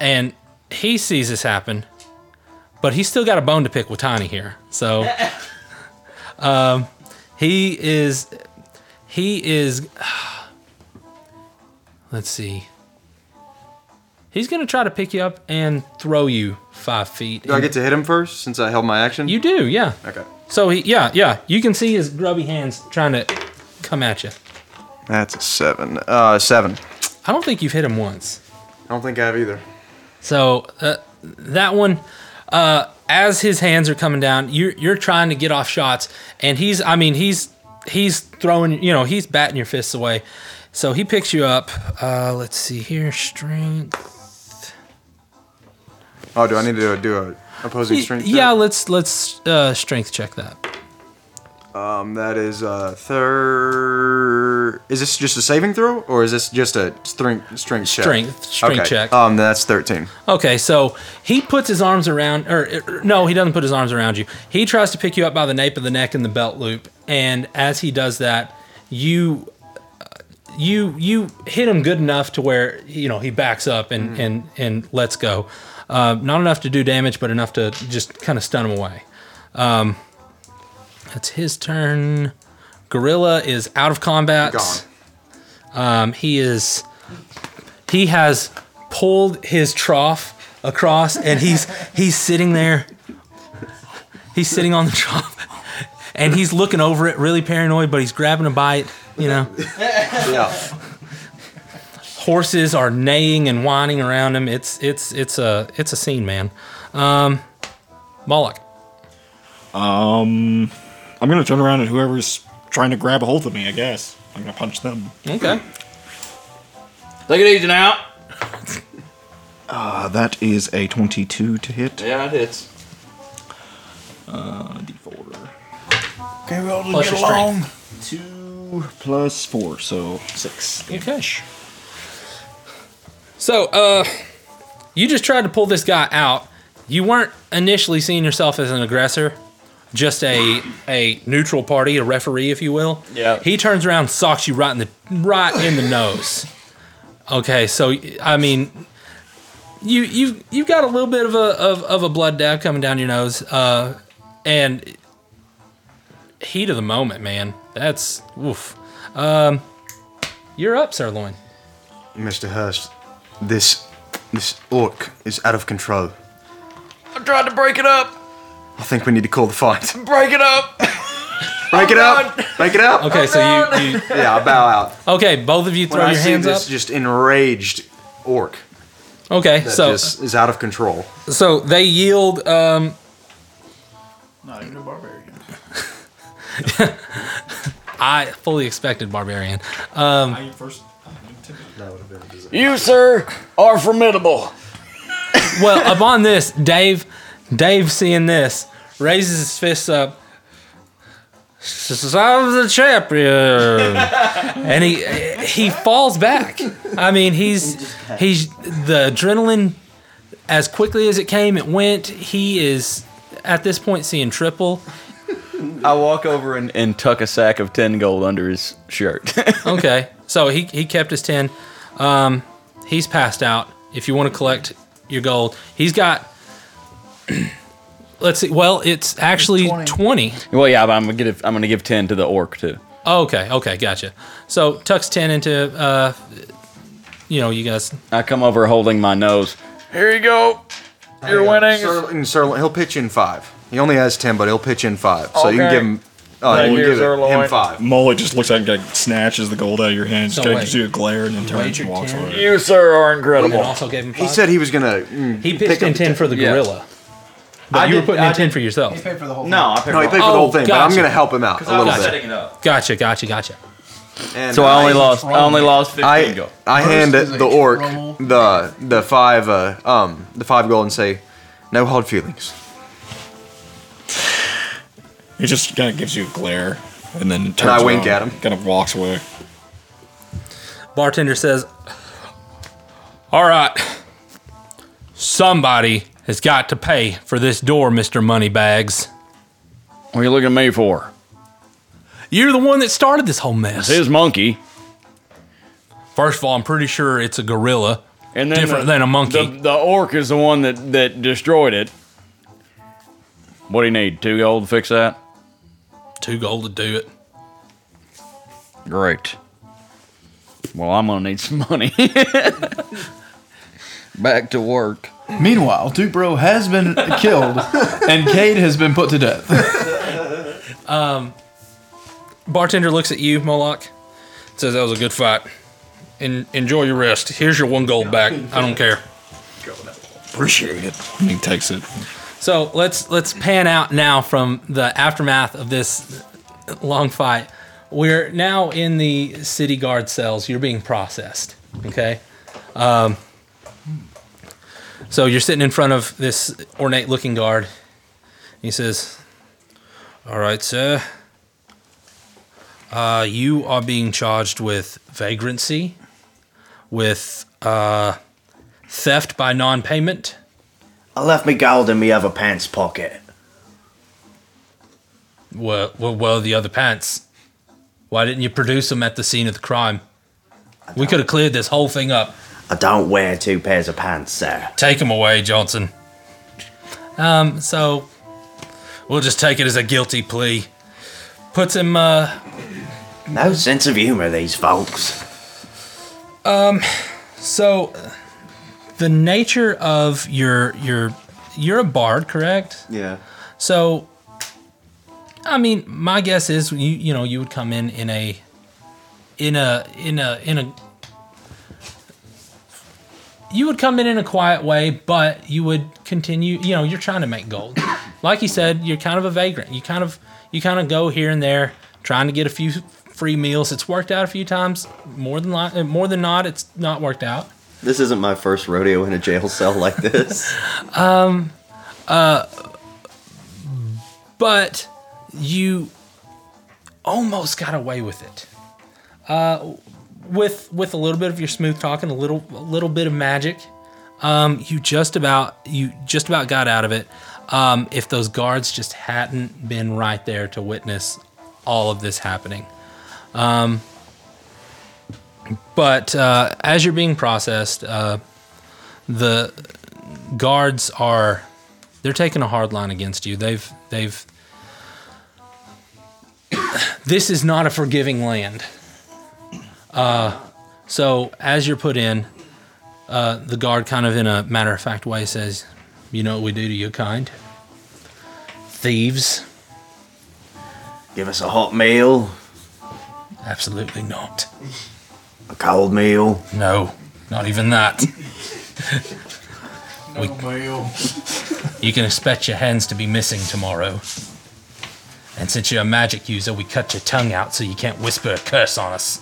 and he sees this happen, but he's still got a bone to pick with Tiny here. So he is. Let's see. He's gonna try to pick you up and throw you 5 feet. Do I get to hit him first since I held my action? You do, yeah. Okay. So he. You can see his grubby hands trying to come at you. That's a 7. 7. I don't think you've hit him once. I don't think I have either. So that one, as his hands are coming down, you're trying to get off shots, and he's throwing, he's batting your fists away. So he picks you up. Let's see here, strength. Oh, do I need to do an opposing strength check? Yeah, let's strength check that. That is a third... Is this just a saving throw, or is this just a strength check? Strength check. That's 13. Okay, so he puts his arms around... Or no, he doesn't put his arms around you. He tries to pick you up by the nape of the neck and the belt loop, and as he does that, you hit him good enough to where he backs up and lets go. Not enough to do damage, but enough to just kind of stun him away. That's his turn. Gorilla is out of combat. Gone. He has pulled his trough across, and he's sitting there. He's sitting on the trough, and he's looking over it, really paranoid, but he's grabbing a bite, Yeah. Horses are neighing and whining around him. It's a scene, man. Moloch. I'm gonna turn around at whoever's trying to grab a hold of me. I guess I'm gonna punch them. Okay. Take it easy now. That is a 22 to hit. Yeah, it hits. D4. Okay, we all get along. 2 plus 4, so 6. Okay. So, you just tried to pull this guy out. You weren't initially seeing yourself as an aggressor, just a neutral party, a referee, if you will. Yeah. He turns around and socks you right in the nose. Okay, so, I mean, you've got a little bit of a blood dab coming down your nose, and heat of the moment, man. That's oof. You're up, Sirloin. Mr. Hurst, this orc is out of control. I tried to break it up. I think we need to call the fight. Break it up. Break it up! Break it up! Okay, so you... Yeah, I bow out. Okay, both of you throw your hands up. This just enraged orc. Okay, so... Just is out of control. So they yield... Not even a barbarian. I fully expected barbarian. You, sir, are formidable. Well, upon this, Dave seeing this, raises his fists up. I'm the champion, and he falls back. I mean, he's the adrenaline. As quickly as it came, it went. He is at this point seeing triple. I walk over and tuck a sack of 10 gold under his shirt. Okay, so he kept his 10. He's passed out. If you want to collect your gold, he's got. Let's see. Well, it's actually 20. Well, yeah, but I'm gonna give 10 to the orc too. Okay, gotcha. So tucks 10 into, you guys. I come over holding my nose. Here you go. You're winning. Sirloin, he'll pitch in 5. He only has 10, but he'll pitch in 5. Okay. So you can give him. Him 5. Molly just looks at him and snatches the gold out of your hand. Just gives you a glare and then turns and walks away. You, sir, are incredible. Also gave him 5. He said he was gonna. He pitched in 10 for the gorilla. But you were putting in 10 for yourself. He paid for the whole thing. No, he paid for the whole thing, gotcha. But I'm going to help him out a little bit. Setting it up. Gotcha. And so I only lost 15 gold. I hand the orc the 5 gold and say, no hard feelings. He just kind of gives you a glare and then turns around. I wink at him. Kind of walks away. Bartender says, all right, somebody... has got to pay for this door, Mr. Moneybags. What are you looking at me for? You're the one that started this whole mess. It's his monkey. First of all, I'm pretty sure it's a gorilla. And then different than a monkey. The orc is the one that destroyed it. What do you need? 2 gold to fix that? 2 gold to do it. Great. Well, I'm going to need some money. Back to work. Meanwhile, Duke Bro has been killed, and Cade has been put to death. Bartender looks at you, Moloch, says that was a good fight. Enjoy your rest. Here's your 1 gold back. I don't care. Appreciate it. He takes it. So let's pan out now from the aftermath of this long fight. We're now in the city guard cells. You're being processed. Okay. So you're sitting in front of this ornate-looking guard. He says, all right, sir. You are being charged with vagrancy, with theft by non-payment. I left me gold in me other pants pocket. Well, the other pants. Why didn't you produce them at the scene of the crime? We could have cleared this whole thing up. I don't wear 2 pairs of pants, sir. Take them away, Johnson. So we'll just take it as a guilty plea. Puts him, No sense of humor, these folks. So the nature of you're a bard, correct? Yeah. So, I mean, my guess is you would come in a you would come in a quiet way, but you would continue, you're trying to make gold. Like you said, you're kind of a vagrant. You kind of go here and there trying to get a few free meals. It's worked out a few times. More than not, it's not worked out. This isn't my first rodeo in a jail cell like this. But you almost got away with it. With a little bit of your smooth talking, a little bit of magic, you just about got out of it. If those guards just hadn't been right there to witness all of this happening, but as you're being processed, the guards are, they're taking a hard line against you. They've this is not a forgiving land. So as you're put in, the guard kind of in a matter-of-fact way says, "You know what we do to your kind? Thieves. Give us a hot meal." "Absolutely not." "A cold meal?" "No, not even that." "No meal." "You can expect your hands to be missing tomorrow. And since you're a magic user, we cut your tongue out so you can't whisper a curse on us."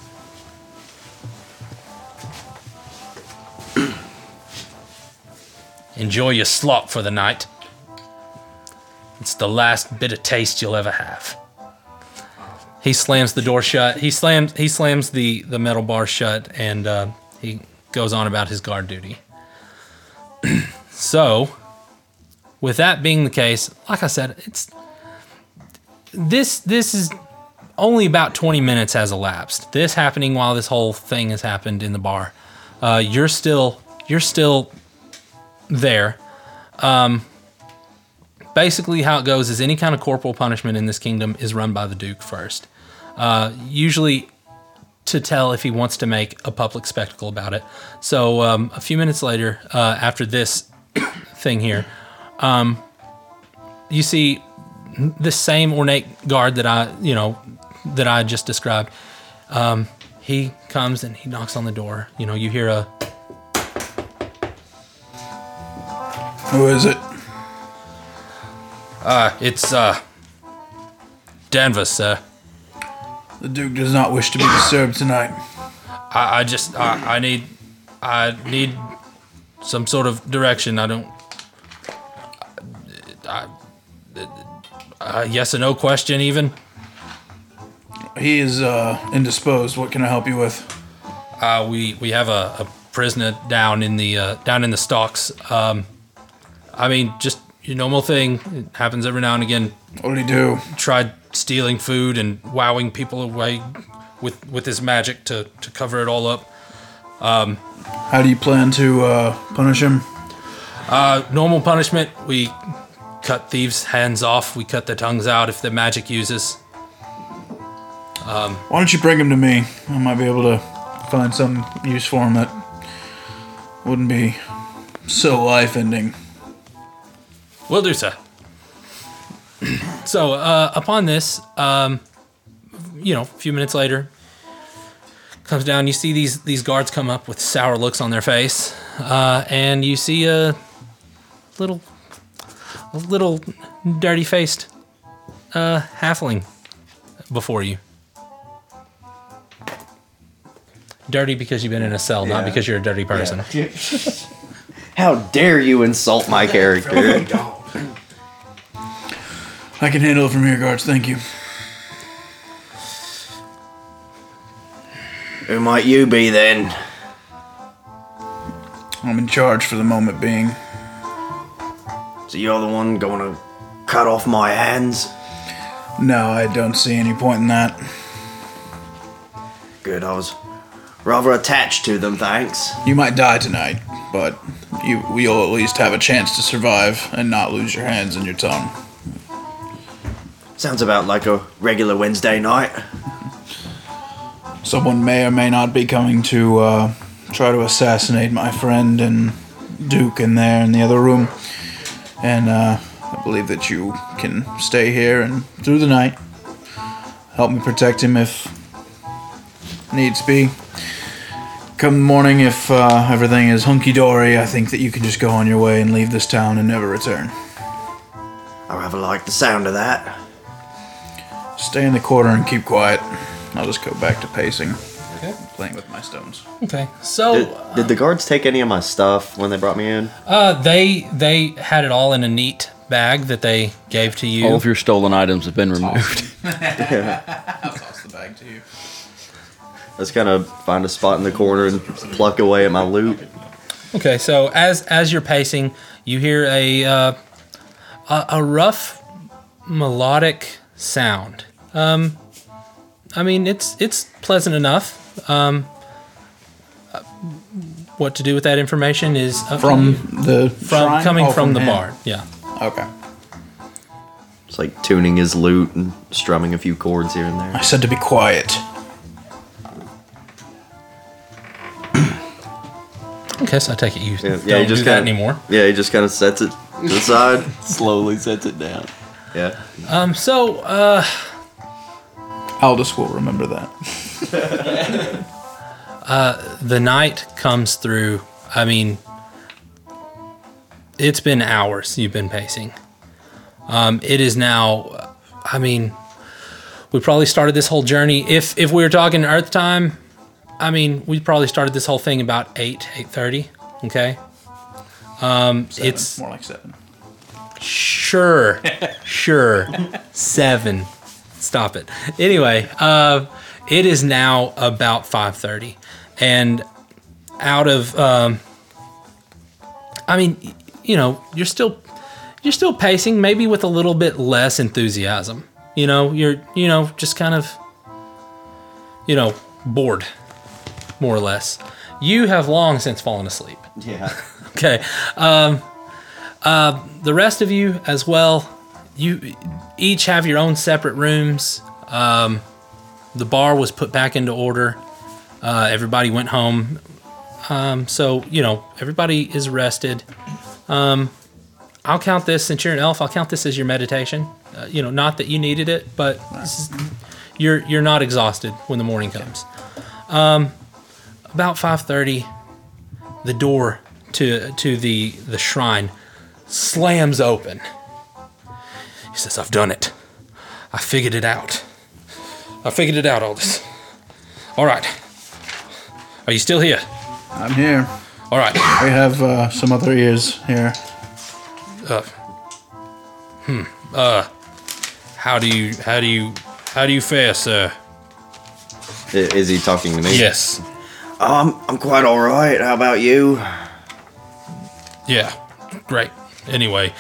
"Enjoy your slop for the night. It's the last bit of taste you'll ever have." He slams the door shut. He slams the metal bar shut, and he goes on about his guard duty. So, with that being the case, like I said, it's this is only about 20 minutes has elapsed. This happening while this whole thing has happened in the bar. You're still there. Basically, how it goes is any kind of corporal punishment in this kingdom is run by the Duke first. Usually to tell if he wants to make a public spectacle about it. So a few minutes later, after this thing here, you see the same ornate guard that I just described. He comes and he knocks on the door. You know, you hear a... "Who is it?" "It's, Danvers, sir. The Duke does not wish to be disturbed tonight." I need some sort of direction. Yes or no question, even?" "He is, indisposed. What can I help you with?" We have a prisoner down in the stocks. I mean, just your normal thing. It happens every now and again. "What did he do?" "Tried stealing food and wowing people away with his magic to cover it all up." "How do you plan to punish him?" Normal punishment. We cut thieves' hands off. We cut their tongues out if they're magic users." "Why don't you bring him to me? I might be able to find some use for him that wouldn't be so life-ending." "Will do, sir." So, upon this, a few minutes later, comes down, you see these guards come up with sour looks on their face, and you see a little dirty-faced halfling before you. Dirty because you've been in a cell, not because you're a dirty person. Yeah. How dare you insult my character? "I can handle it from here, guards. Thank you." "Who might you be, then?" "I'm in charge for the moment being." "So you're the one going to cut off my hands?" "No, I don't see any point in that." "Good, I was rather attached to them, thanks." "You might die tonight, but we'll at least have a chance to survive and not lose your hands and your tongue." "Sounds about like a regular Wednesday night." "Someone may or may not be coming to try to assassinate my friend and Duke in there in the other room. And I believe that you can stay here and through the night. Help me protect him if needs be. Come morning, if everything is hunky-dory, I think that you can just go on your way and leave this town and never return." "I rather like the sound of that." "Stay in the corner and keep quiet. I'll just go back to pacing." Okay. Playing with my stones. Okay. So did the guards take any of my stuff when they brought me in? They had it all in a neat bag that they gave to you. All of your stolen items have been removed. I'll toss the bag to you. Let's kind of find a spot in the corner and pluck away at my loot. Okay, so as you're pacing, you hear a rough melodic sound. I mean, it's pleasant enough. what to do with that information is up from the from coming from the bard. Yeah. Okay. It's like tuning his lute and strumming a few chords here and there. I said to be quiet. I guess I take it you don't do that anymore. Yeah, he just kind of sets it to the side. Slowly sets it down. Yeah. So Aldous will remember that. The night comes through. I mean, it's been hours you've been pacing. It is now, I mean, we probably started this whole journey. If we were talking Earth time, I mean, we probably started this whole thing about 8:30. Okay. Seven, it's more like 7. Sure. Sure. 7. Stop it. Anyway, it is now about 5:30, and out of, I mean, you know, you're still pacing, maybe with a little bit less enthusiasm. You know, you're just kind of, bored, more or less. You have long since fallen asleep. Yeah. Okay. The rest of you as well. You each have your own separate rooms. The bar was put back into order. Everybody went home. So everybody is rested. I'll count this, since you're an elf, I'll count this as your meditation. Not that you needed it, but you're not exhausted when the morning comes. About 5:30, the door to the shrine slams open. He says, I've done it. I figured it out, Aldous. All right. Are you still here? I'm here. All right. We have some other ears here. How do you fare, sir? Is he talking to me? Yes. I'm quite all right. How about you? Yeah. Great. Anyway.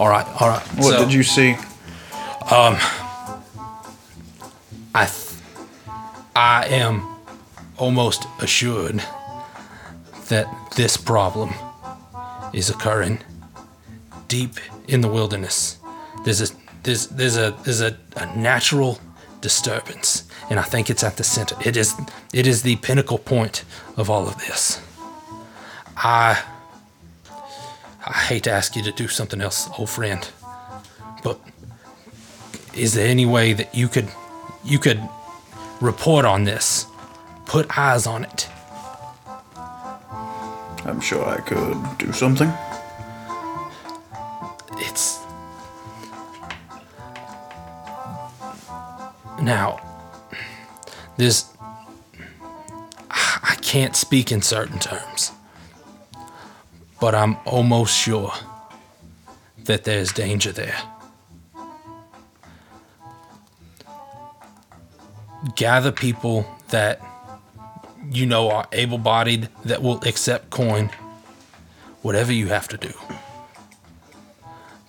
All right. What did you see? I am almost assured that this problem is occurring deep in the wilderness. There's a natural disturbance, and I think it's at the center. It is the pinnacle point of all of this. I hate to ask you to do something else, old friend, but is there any way that you could report on this, put eyes on it? I'm sure I could do something. It's... Now, this... I can't speak in certain terms, but I'm almost sure that there's danger there. Gather people that you know are able-bodied, that will accept coin, whatever you have to do.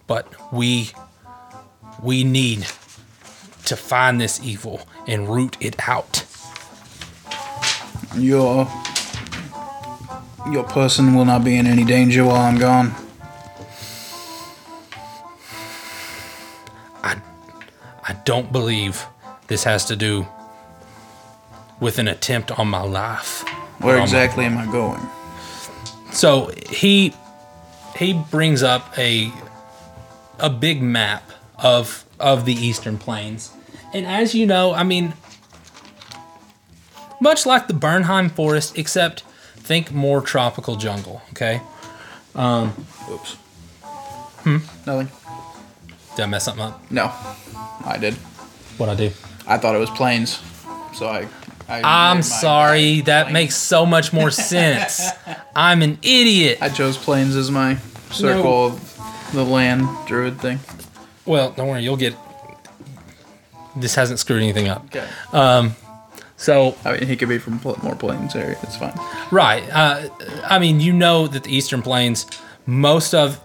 But we need to find this evil and root it out. Your person will not be in any danger while I'm gone. I don't believe this has to do with an attempt on my life. Where exactly am I going? So he brings up a big map of the Eastern Plains. And as you know, I mean, much like the Bernheim Forest, except think more tropical jungle, okay? Oops. Nothing. Did I mess something up? No, I did. What'd I do? I thought it was plains, so I'm sorry, that plains makes so much more sense. I'm an idiot. I chose plains as my circle of the land druid thing. Well, don't worry, you'll get... This hasn't screwed anything up. Okay. So I mean, he could be from more plains area. It's fine. Right. I mean, you know that the Eastern Plains, most of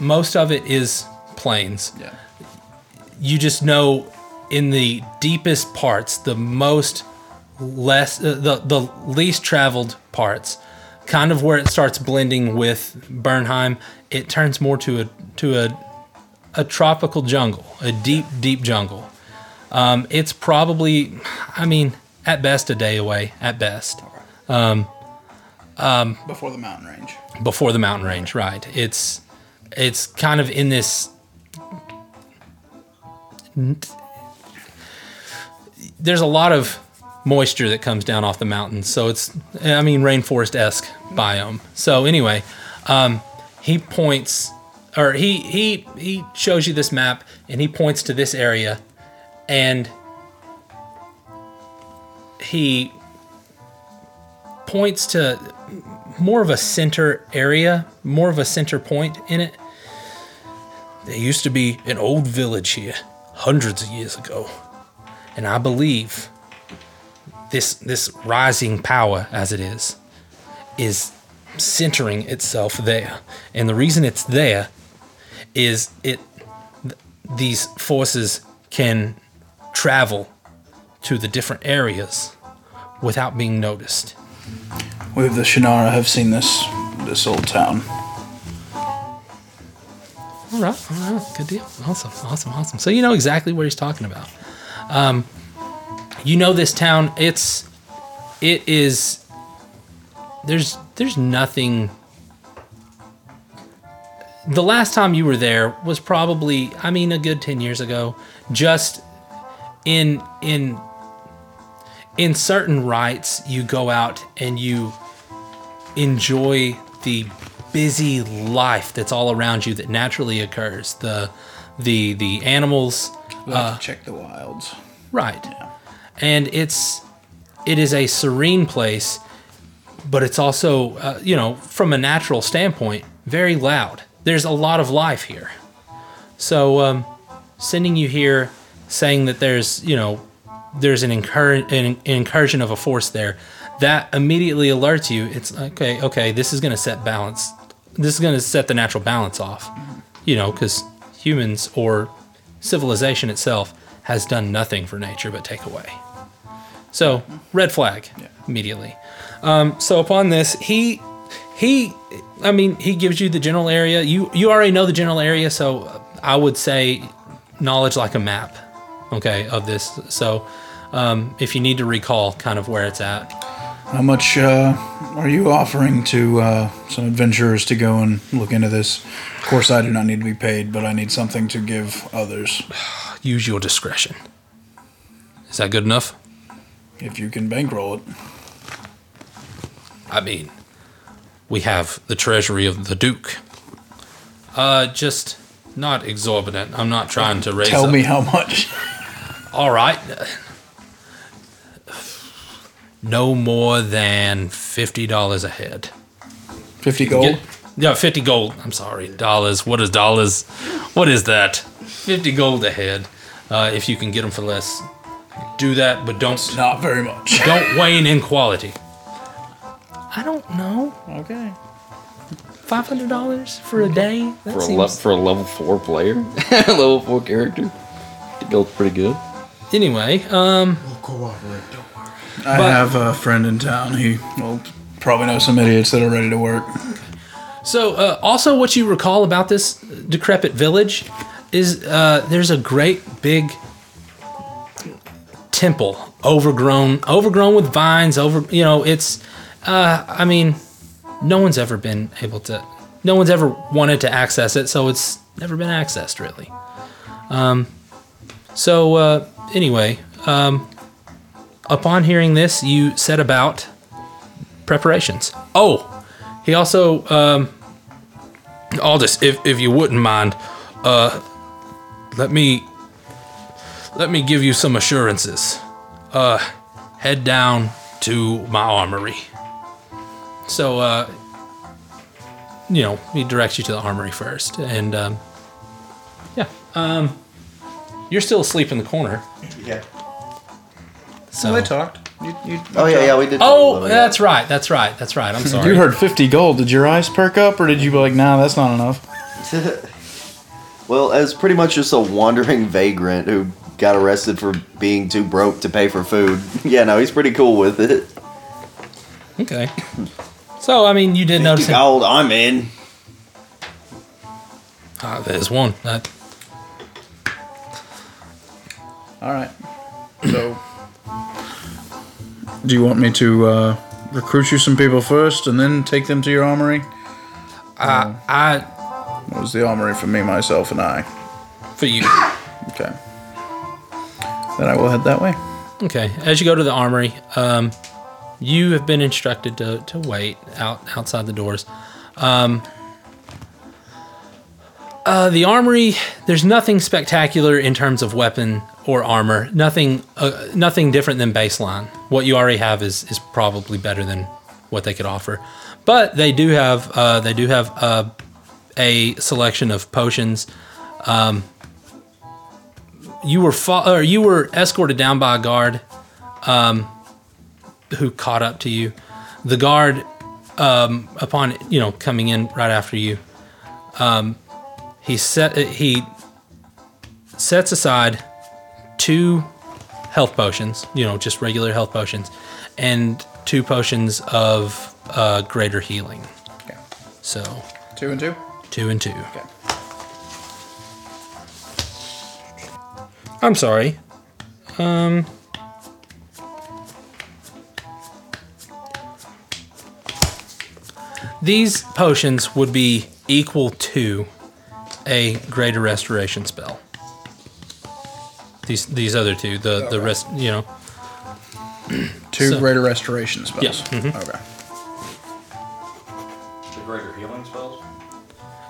it is plains. Yeah. You just know in the deepest parts, the most the least traveled parts, kind of where it starts blending with Bernheim, it turns more to a tropical jungle, a deep jungle. It's probably, I mean, at best a day away, at best. Before the mountain range. Before the mountain range, right. It's kind of in this... There's a lot of moisture that comes down off the mountains, so it's, I mean, rainforest-esque biome. So anyway, he points, or he shows you this map, and he points to this area, and he points to more of a center area, more of a center point in it. There used to be an old village here hundreds of years ago, and I believe this rising power, as it is centering itself there. And the reason it's there is these forces can travel to the different areas without being noticed. We of the Shinara have seen this old town. All right. Good deal. Awesome. So you know exactly what he's talking about. You know this town. It is. There's nothing. The last time you were there was probably, I mean, a good 10 years ago. Just in certain rites, you go out and you enjoy the busy life that's all around you that naturally occurs. The animals. We like to check the wilds. Right. Yeah. And it is a serene place, but it's also, from a natural standpoint, very loud. There's a lot of life here. So sending you here, saying that there's an incursion of a force there, that immediately alerts you. It's okay. This is going to set balance. This is going to set the natural balance off, because humans or civilization itself has done nothing for nature but take away. So red flag immediately. So upon this, he gives you the general area. You already know the general area, so I would say knowledge like a map, of this. So if you need to recall kind of where it's at. How much are you offering to some adventurers to go and look into this? Of course, I do not need to be paid, but I need something to give others. Use your discretion. Is that good enough? If you can bankroll it. I mean, we have the treasury of the Duke. Just not exorbitant. I'm not trying to raise... Tell me how much. All right. No more than $50 a head. 50 gold? Yeah, 50 gold. I'm sorry. Dollars. What is dollars? What is that? 50 gold a head. If you can get them for less, do that, but don't... It's not very much. Don't wane in quality. I don't know. Okay. $500 for a day? That for a level 4 player? Level 4 character? It goes pretty good. Anyway, We'll cooperate. Don't worry. I have a friend in town. He will probably know some idiots that are ready to work. So, also what you recall about this decrepit village is there's a great big temple, overgrown with vines. It's. I mean, no one's ever wanted to access it, so it's never been accessed really. So anyway. Upon hearing this, you set about preparations. Oh, he also, Aldous, if you wouldn't mind, let me give you some assurances. Head down to my armory. So, he directs you to the armory first, and you're still asleep in the corner. Yeah. So they talked. We did. Oh, that's right. I'm sorry. You heard 50 gold. Did your eyes perk up, or did you be like, nah, that's not enough? Well, as pretty much just a wandering vagrant who got arrested for being too broke to pay for food. Yeah, no, he's pretty cool with it. Okay. So, I mean, you did notice him. Gold, I'm in. Ah, there's one. All right. So, do you want me to recruit you some people first and then take them to your armory? What was the armory for me, myself, and I? For you. Okay. Then I will head that way. Okay. As you go to the armory, you have been instructed to wait outside the doors. The armory, there's nothing spectacular in terms of weapon or armor. Nothing different than baseline. What you already have is probably better than what they could offer. But they do have a selection of potions. You were escorted down by a guard who caught up to you. The guard, upon coming in right after you, he sets aside 2 health potions, just regular health potions, and 2 potions of greater healing. Okay. So 2 and 2. 2 and 2. Okay. I'm sorry. These potions would be equal to a greater restoration spell. These other two, the rest, 2 greater restoration spells. Yeah. Mm-hmm. Okay. The greater healing spells?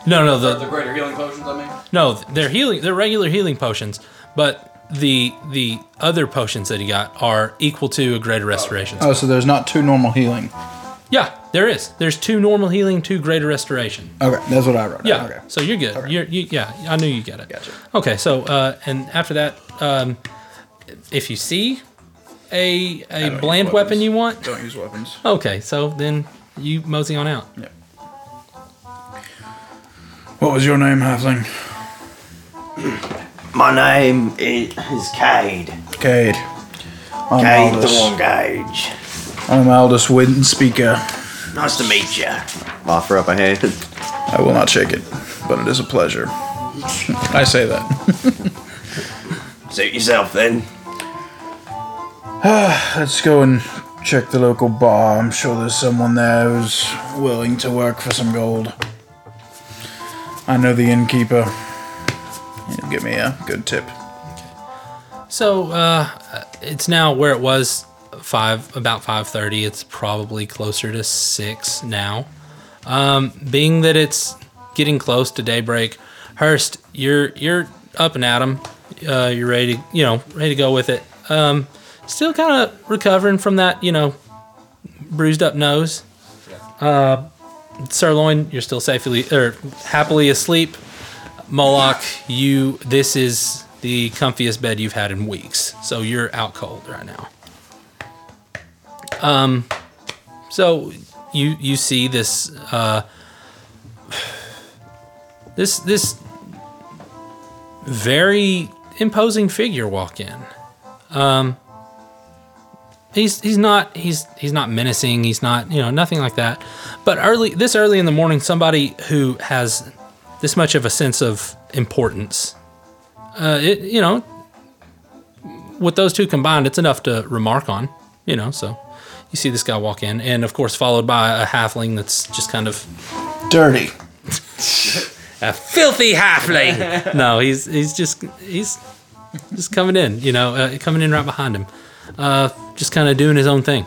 No, the greater healing potions, I mean? No, they're regular healing potions. But the other potions that he got are equal to a greater restoration. Oh, so there's not 2 normal healing. Yeah, there is. There's 2 normal healing, 2 greater restoration. Okay, that's what I wrote. Yeah, okay. So you're good. Okay. I knew you got it. Gotcha. Okay, so and after that, if you see a bland weapon you want, don't use weapons. Okay, so then you mosey on out. Yeah. What was your name, halfling? My name is Cade. Cade. I'm Cade Thorngage. I'm Aldous Windspeaker. Nice to meet you. Offer up a hand. I will not shake it, but it is a pleasure. I say that. Suit yourself, then. Let's go and check the local bar. I'm sure there's someone there who's willing to work for some gold. I know the innkeeper. Give me a good tip. Okay. So it's now where it was about 5:30. It's probably closer to 6 now. Being that it's getting close to daybreak, Hurst, you're up and at 'em. You're ready to go with it. Still kind of recovering from that bruised up nose. Sirloin, you're still happily asleep. Moloch, this is the comfiest bed you've had in weeks, so you're out cold right now. So you see this this very imposing figure walk in. He's not menacing. He's not nothing like that. But early in the morning, somebody who has this much of a sense of importance. With those 2 combined, it's enough to remark on, so you see this guy walk in, and of course followed by a halfling that's just kind of dirty. A filthy halfling. No, he's just coming in, coming in right behind him. Just kind of doing his own thing.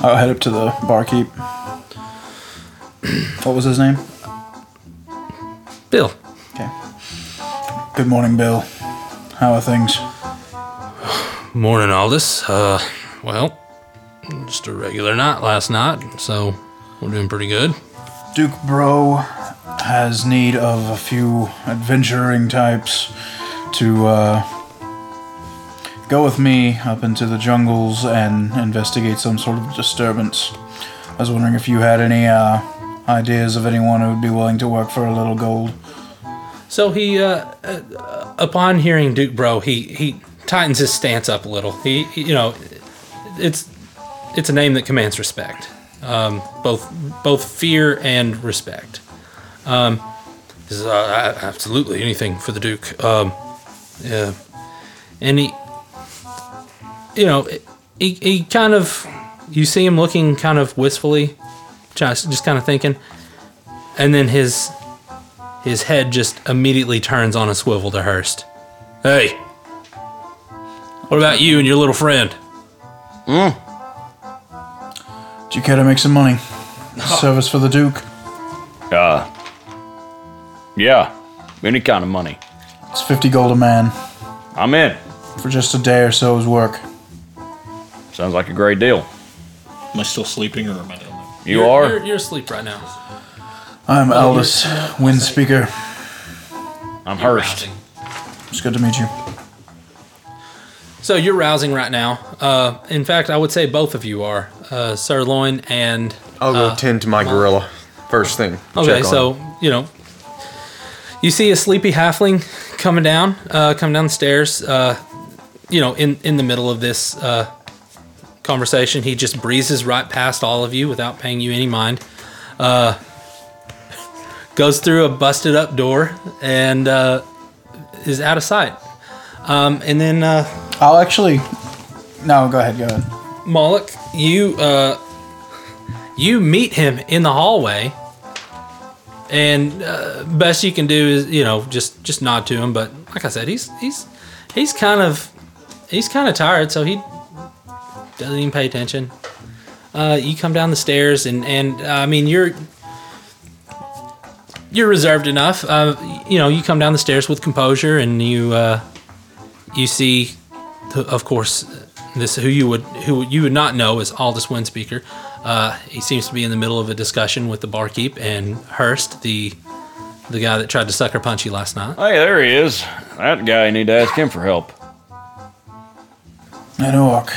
I'll head up to the barkeep. What was his name? Bill. Okay. Good morning, Bill. How are things? Morning, Aldous. Well, just a regular night last night, so we're doing pretty good. Duke Bro has need of a few adventuring types to go with me up into the jungles and investigate some sort of disturbance. I was wondering if you had any ideas of anyone who would be willing to work for a little gold. So he, upon hearing Duke Bro, he tightens his stance up a little. He you know, it's a name that commands respect, both fear and respect. He says, absolutely anything for the Duke. Yeah, and he, you know, he kind of, you see him looking kind of wistfully, just kind of thinking, and then his head just immediately turns on a swivel to Hurst. Hey, what about you and your little friend? Mm. Do you care to make some money? Service for the Duke? Yeah, any kind of money. It's 50 gold a man. I'm in. For just a day or so's work. Sounds like a great deal. Am I still sleeping or am I down there? You are? You're asleep right now. I'm Aldous Windspeaker. I'm Hurst. It's good to meet you. So you're rousing right now. In fact, I would say both of you are. Sirloin and... I'll go tend to my gorilla first thing. Okay, so, you know... You see a sleepy halfling coming down the stairs, you know, in the middle of this conversation. He just breezes right past all of you without paying you any mind. Goes through a busted up door and is out of sight. And then... I'll actually... No, go ahead. Moloch, you meet him in the hallway. And best you can do is, you know, just nod to him. But like I said, he's kind of tired, so he doesn't even pay attention. You come down the stairs, and I mean you're reserved enough. You know, you come down the stairs with composure, and you see, of course, this who you would not know is Aldous Windspeaker. He seems to be in the middle of a discussion with the barkeep and Hurst, the guy that tried to sucker punch you last night. Hey, there he is. That guy, you need to ask him for help. An orc.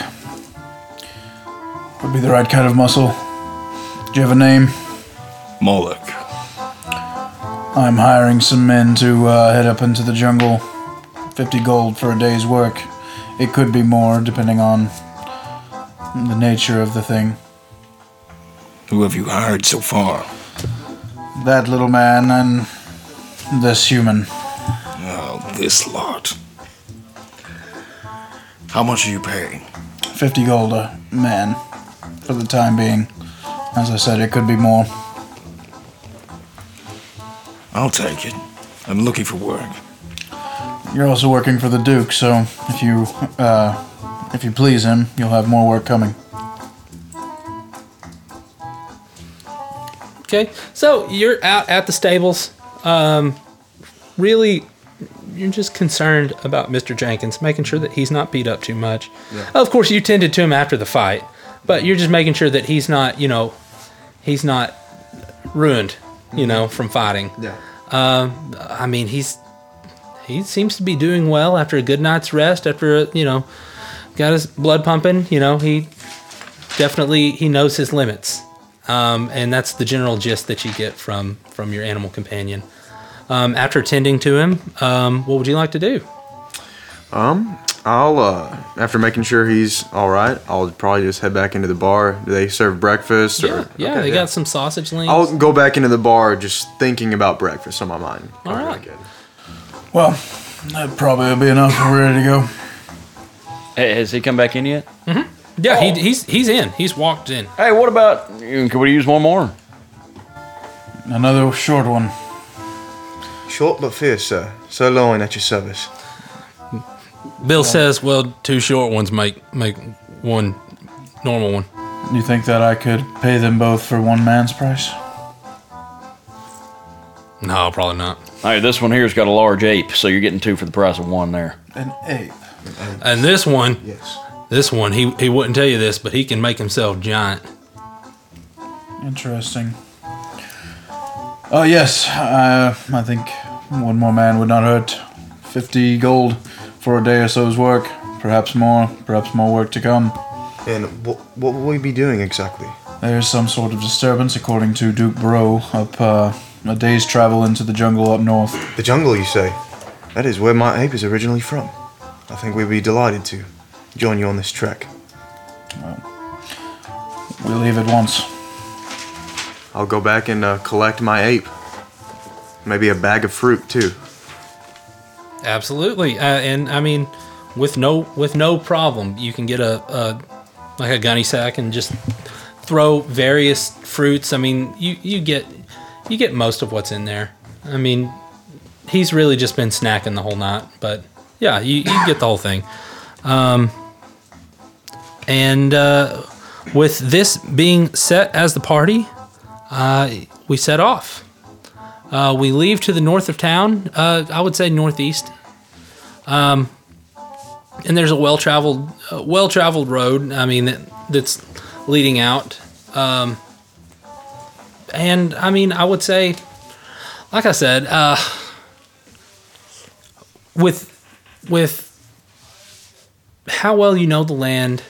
Would be the right kind of muscle. Do you have a name? Moloch. I'm hiring some men to head up into the jungle. 50 gold for a day's work. It could be more, depending on the nature of the thing. Who have you hired so far? That little man and this human. Oh, this lot. How much are you paying? 50 gold a man, for the time being. As I said, it could be more. I'll take it. I'm looking for work. You're also working for the Duke, so if you please him, you'll have more work coming. Okay, so you're out at the stables. Really, you're just concerned about Mr. Jenkins, making sure that he's not beat up too much. Yeah. Of course, you tended to him after the fight, but you're just making sure that he's not, you know, he's not ruined, you know, from fighting. Yeah. I mean, he seems to be doing well after a good night's rest, after, you know, got his blood pumping. You know, he definitely knows his limits. And that's the general gist that you get from your animal companion. After tending to him, what would you like to do? I'll after making sure he's all right, I'll probably just head back into the bar. Do they serve breakfast? They got some sausage links. I'll go back into the bar just thinking about breakfast on my mind. All right. Well, that probably will be enough. We're ready to go. Hey, has he come back in yet? Mm-hmm. Yeah, oh. He's in. He's walked in. Hey, what about... Could we use one more? Another short one. Short but fierce, sir. Sirloin at your service. Bill says, well, two short ones make one normal one. You think that I could pay them both for one man's price? No, probably not. All right, this one here's got a large ape, so you're getting two for the price of one there. An ape. And this one... Yes. This one, he wouldn't tell you this, but he can make himself giant. Interesting. Oh, yes. I think one more man would not hurt. 50 gold for a day or so's work. Perhaps more work to come. And what will we be doing exactly? There's some sort of disturbance, according to Duke Bro, up A day's travel into the jungle up north. The jungle, you say? That is where my ape is originally from. I think we'd be delighted to join you on this trek. We'll leave at once. I'll go back and collect my ape. Maybe a bag of fruit, too. Absolutely. And, I mean, with no problem, you can get a gunny sack and just throw various fruits. I mean, you get most of what's in there. I mean, he's really just been snacking the whole night, but yeah, you get the whole thing. With this being set as the party, we set off. We leave to the north of town, I would say northeast. And there's a well-traveled road, I mean, that's leading out. And, I mean, I would say, like I said, with how well you know the land,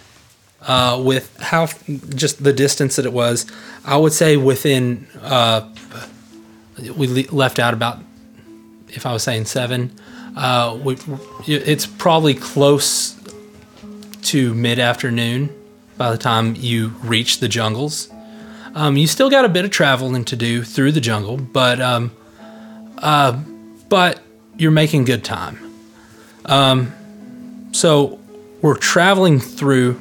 with how just the distance that it was, I would say within, we left out about, if I was saying 7, it's probably close to mid-afternoon by the time you reach the jungles. You still got a bit of traveling to do through the jungle, but you're making good time. So we're traveling through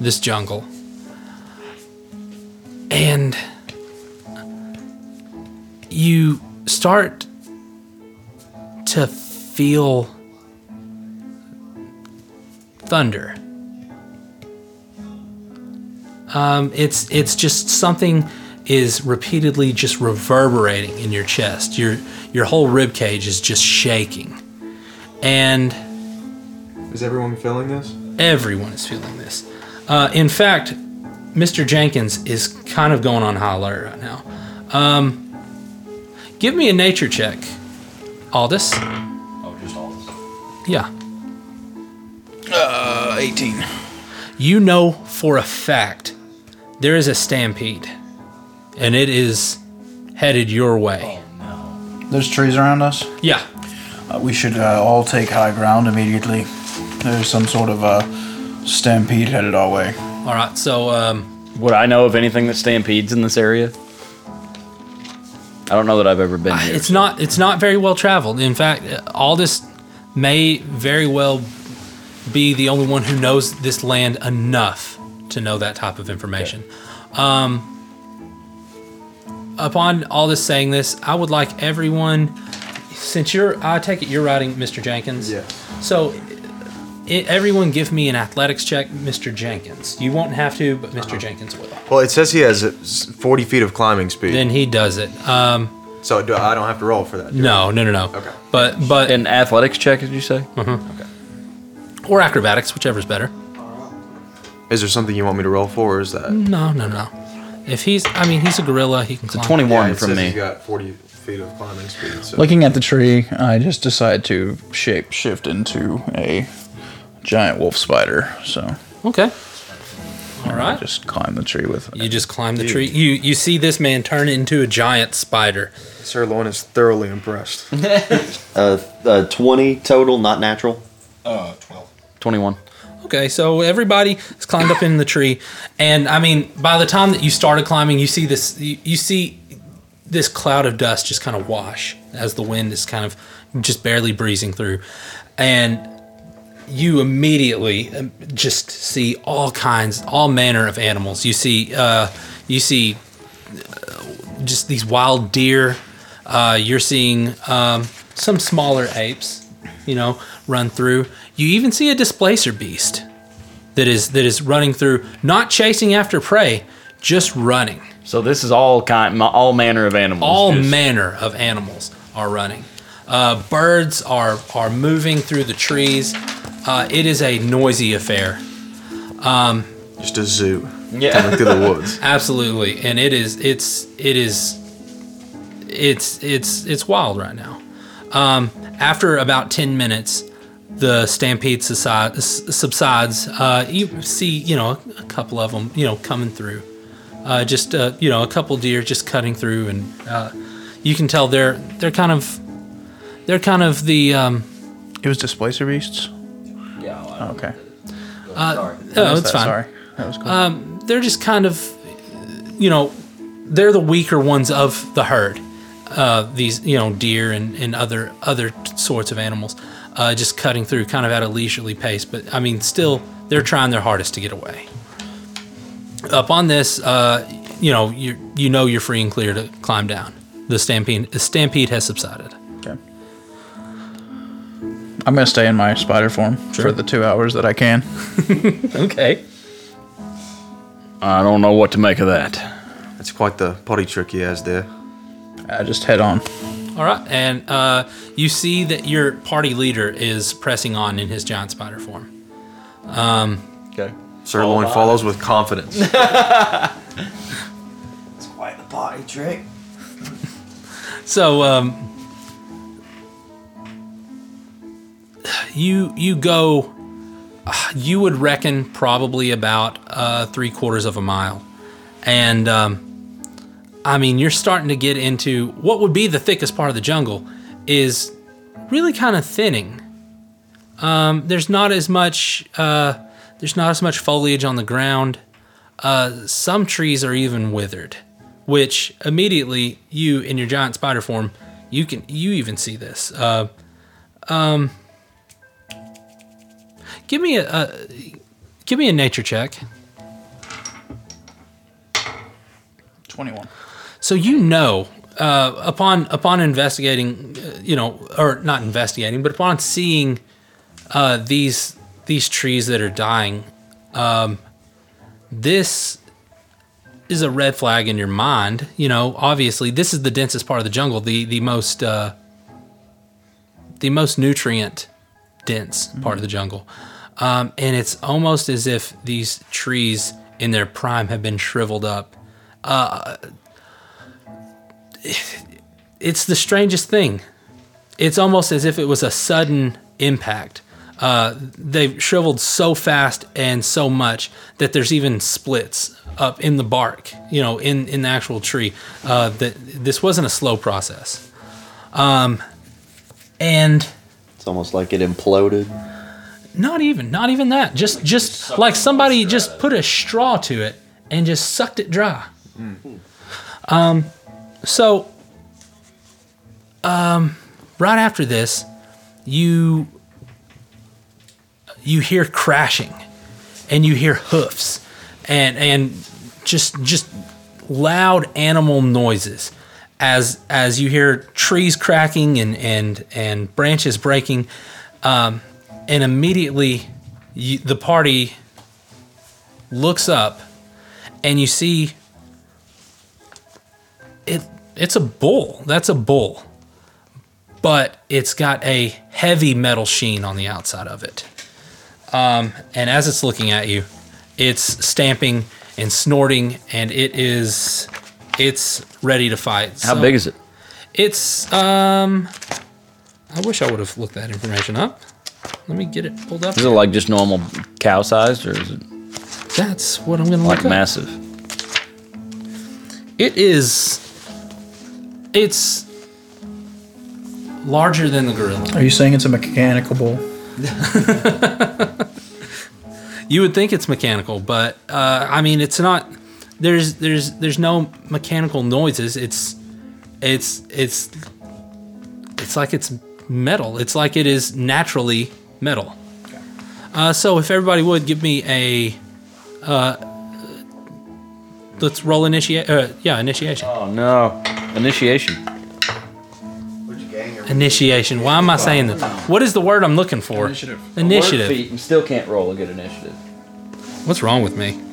this jungle, and you start to feel thunder. It's just something is repeatedly just reverberating in your chest. Your whole rib cage is just shaking. And is everyone feeling this? Everyone is feeling this. In fact, Mr. Jenkins is kind of going on high alert right now. Give me a nature check, Aldous. Oh, just Aldous. Yeah. 18. You know for a fact there is a stampede, and it is headed your way. Oh, no. There's trees around us? Yeah. We should all take high ground immediately. There's some sort of stampede headed our way. All right, so... would I know of anything that stampedes in this area? I don't know that I've ever been here. It's not very well traveled. In fact, Aldous may very well be the only one who knows this land enough to know that type of information. Okay. Upon Aldous saying this, I would like everyone, since I take it you're riding Mr. Jenkins. Yeah. So everyone give me an athletics check, Mr. Jenkins. You won't have to, but Mr. Jenkins will. Well, it says he has 40 feet of climbing speed. Then he does it. So I don't have to roll for that? No. Okay. But an athletics check, did you say? Mm-hmm. Okay. Or acrobatics, whichever's better. Is there something you want me to roll for, or is that... No. If he's a gorilla, he can climb. It's a 21 from me. He's got 40 feet of climbing speed. So. Looking at the tree, I just decide to shape shift into a giant wolf spider, so... Okay. All right. I just climb the tree with... You just climb the tree. You see this man turn into a giant spider. Sirloin is thoroughly impressed. 20 total, not natural. 12. 21. Okay, so everybody has climbed up in the tree, and I mean, by the time that you started climbing, you see this cloud of dust just kind of wash as the wind is kind of just barely breezing through, and you immediately just see all manner of animals. You see just these wild deer. You're seeing some smaller apes, run through. You even see a displacer beast that is running through, not chasing after prey, just running. So this is all manner of animals. Manner of animals are running. Birds are moving through the trees. It is a noisy affair. Just a zoo. Yeah. Coming through the woods. Absolutely, and it's wild right now. After about 10 minutes. The stampede subsides. You see, a couple of them, coming through. Just a couple deer just cutting through, and you can tell they're kind of the. It was Displacer Beasts. Yeah. Well, okay. Sorry. No, it's fine. Sorry, that was cool. They're just kind of, they're the weaker ones of the herd. These, deer and other sorts of animals, just cutting through kind of at a leisurely pace. But I mean, still, they're trying their hardest to get away. Up on this, you're free and clear to climb down. The stampede has subsided. Okay. I'm gonna stay in my spider form for the 2 hours that I can. Okay. I don't know what to make of that. That's quite the potty trick he has there. I just head on. All right, and you see that your party leader is pressing on in his giant spider form. Okay. Sirloin follows with confidence. It's quite the party trick. So you go. You would reckon probably about 3/4 of a mile, and. I mean, you're starting to get into what would be the thickest part of the jungle is really kind of thinning. There's not as much foliage on the ground. Some trees are even withered, which immediately you in your giant spider form, you even see this. Give me a nature check. 21. So upon investigating, or not investigating, but upon seeing these trees that are dying, this is a red flag in your mind. Obviously, this is the densest part of the jungle, the most nutrient dense part of the jungle, and it's almost as if these trees in their prime have been shriveled up. It's the strangest thing. It's almost as if it was a sudden impact. They've shriveled so fast and so much that there's even splits up in the bark, in the actual tree. That this wasn't a slow process. And it's almost like it imploded. Not even that. Just like somebody just put a straw to it and just sucked it dry. Mm-hmm. So right after this, you hear crashing, and you hear hoofs, and just loud animal noises as you hear trees cracking and branches breaking, and immediately the party looks up, and you see. It's a bull. That's a bull. But it's got a heavy metal sheen on the outside of it. And as it's looking at you, it's stamping and snorting, and it's ready to fight. So how big is it? It's, I wish I would have looked that information up. Let me get it pulled up. Is it like just normal cow sized, or is it? That's what I'm going to look up. Like massive. It's larger than the gorilla. Are you saying it's a mechanical bull? You would think it's mechanical, but I mean, it's not. There's no mechanical noises. It's like it's metal. It's like it is naturally metal. Okay. So if everybody would give me a, let's roll initiation. Oh no. Initiation. Initiation. Why am I saying that? What is the word I'm looking for? Initiative. Still can't roll a good initiative. What's wrong with me?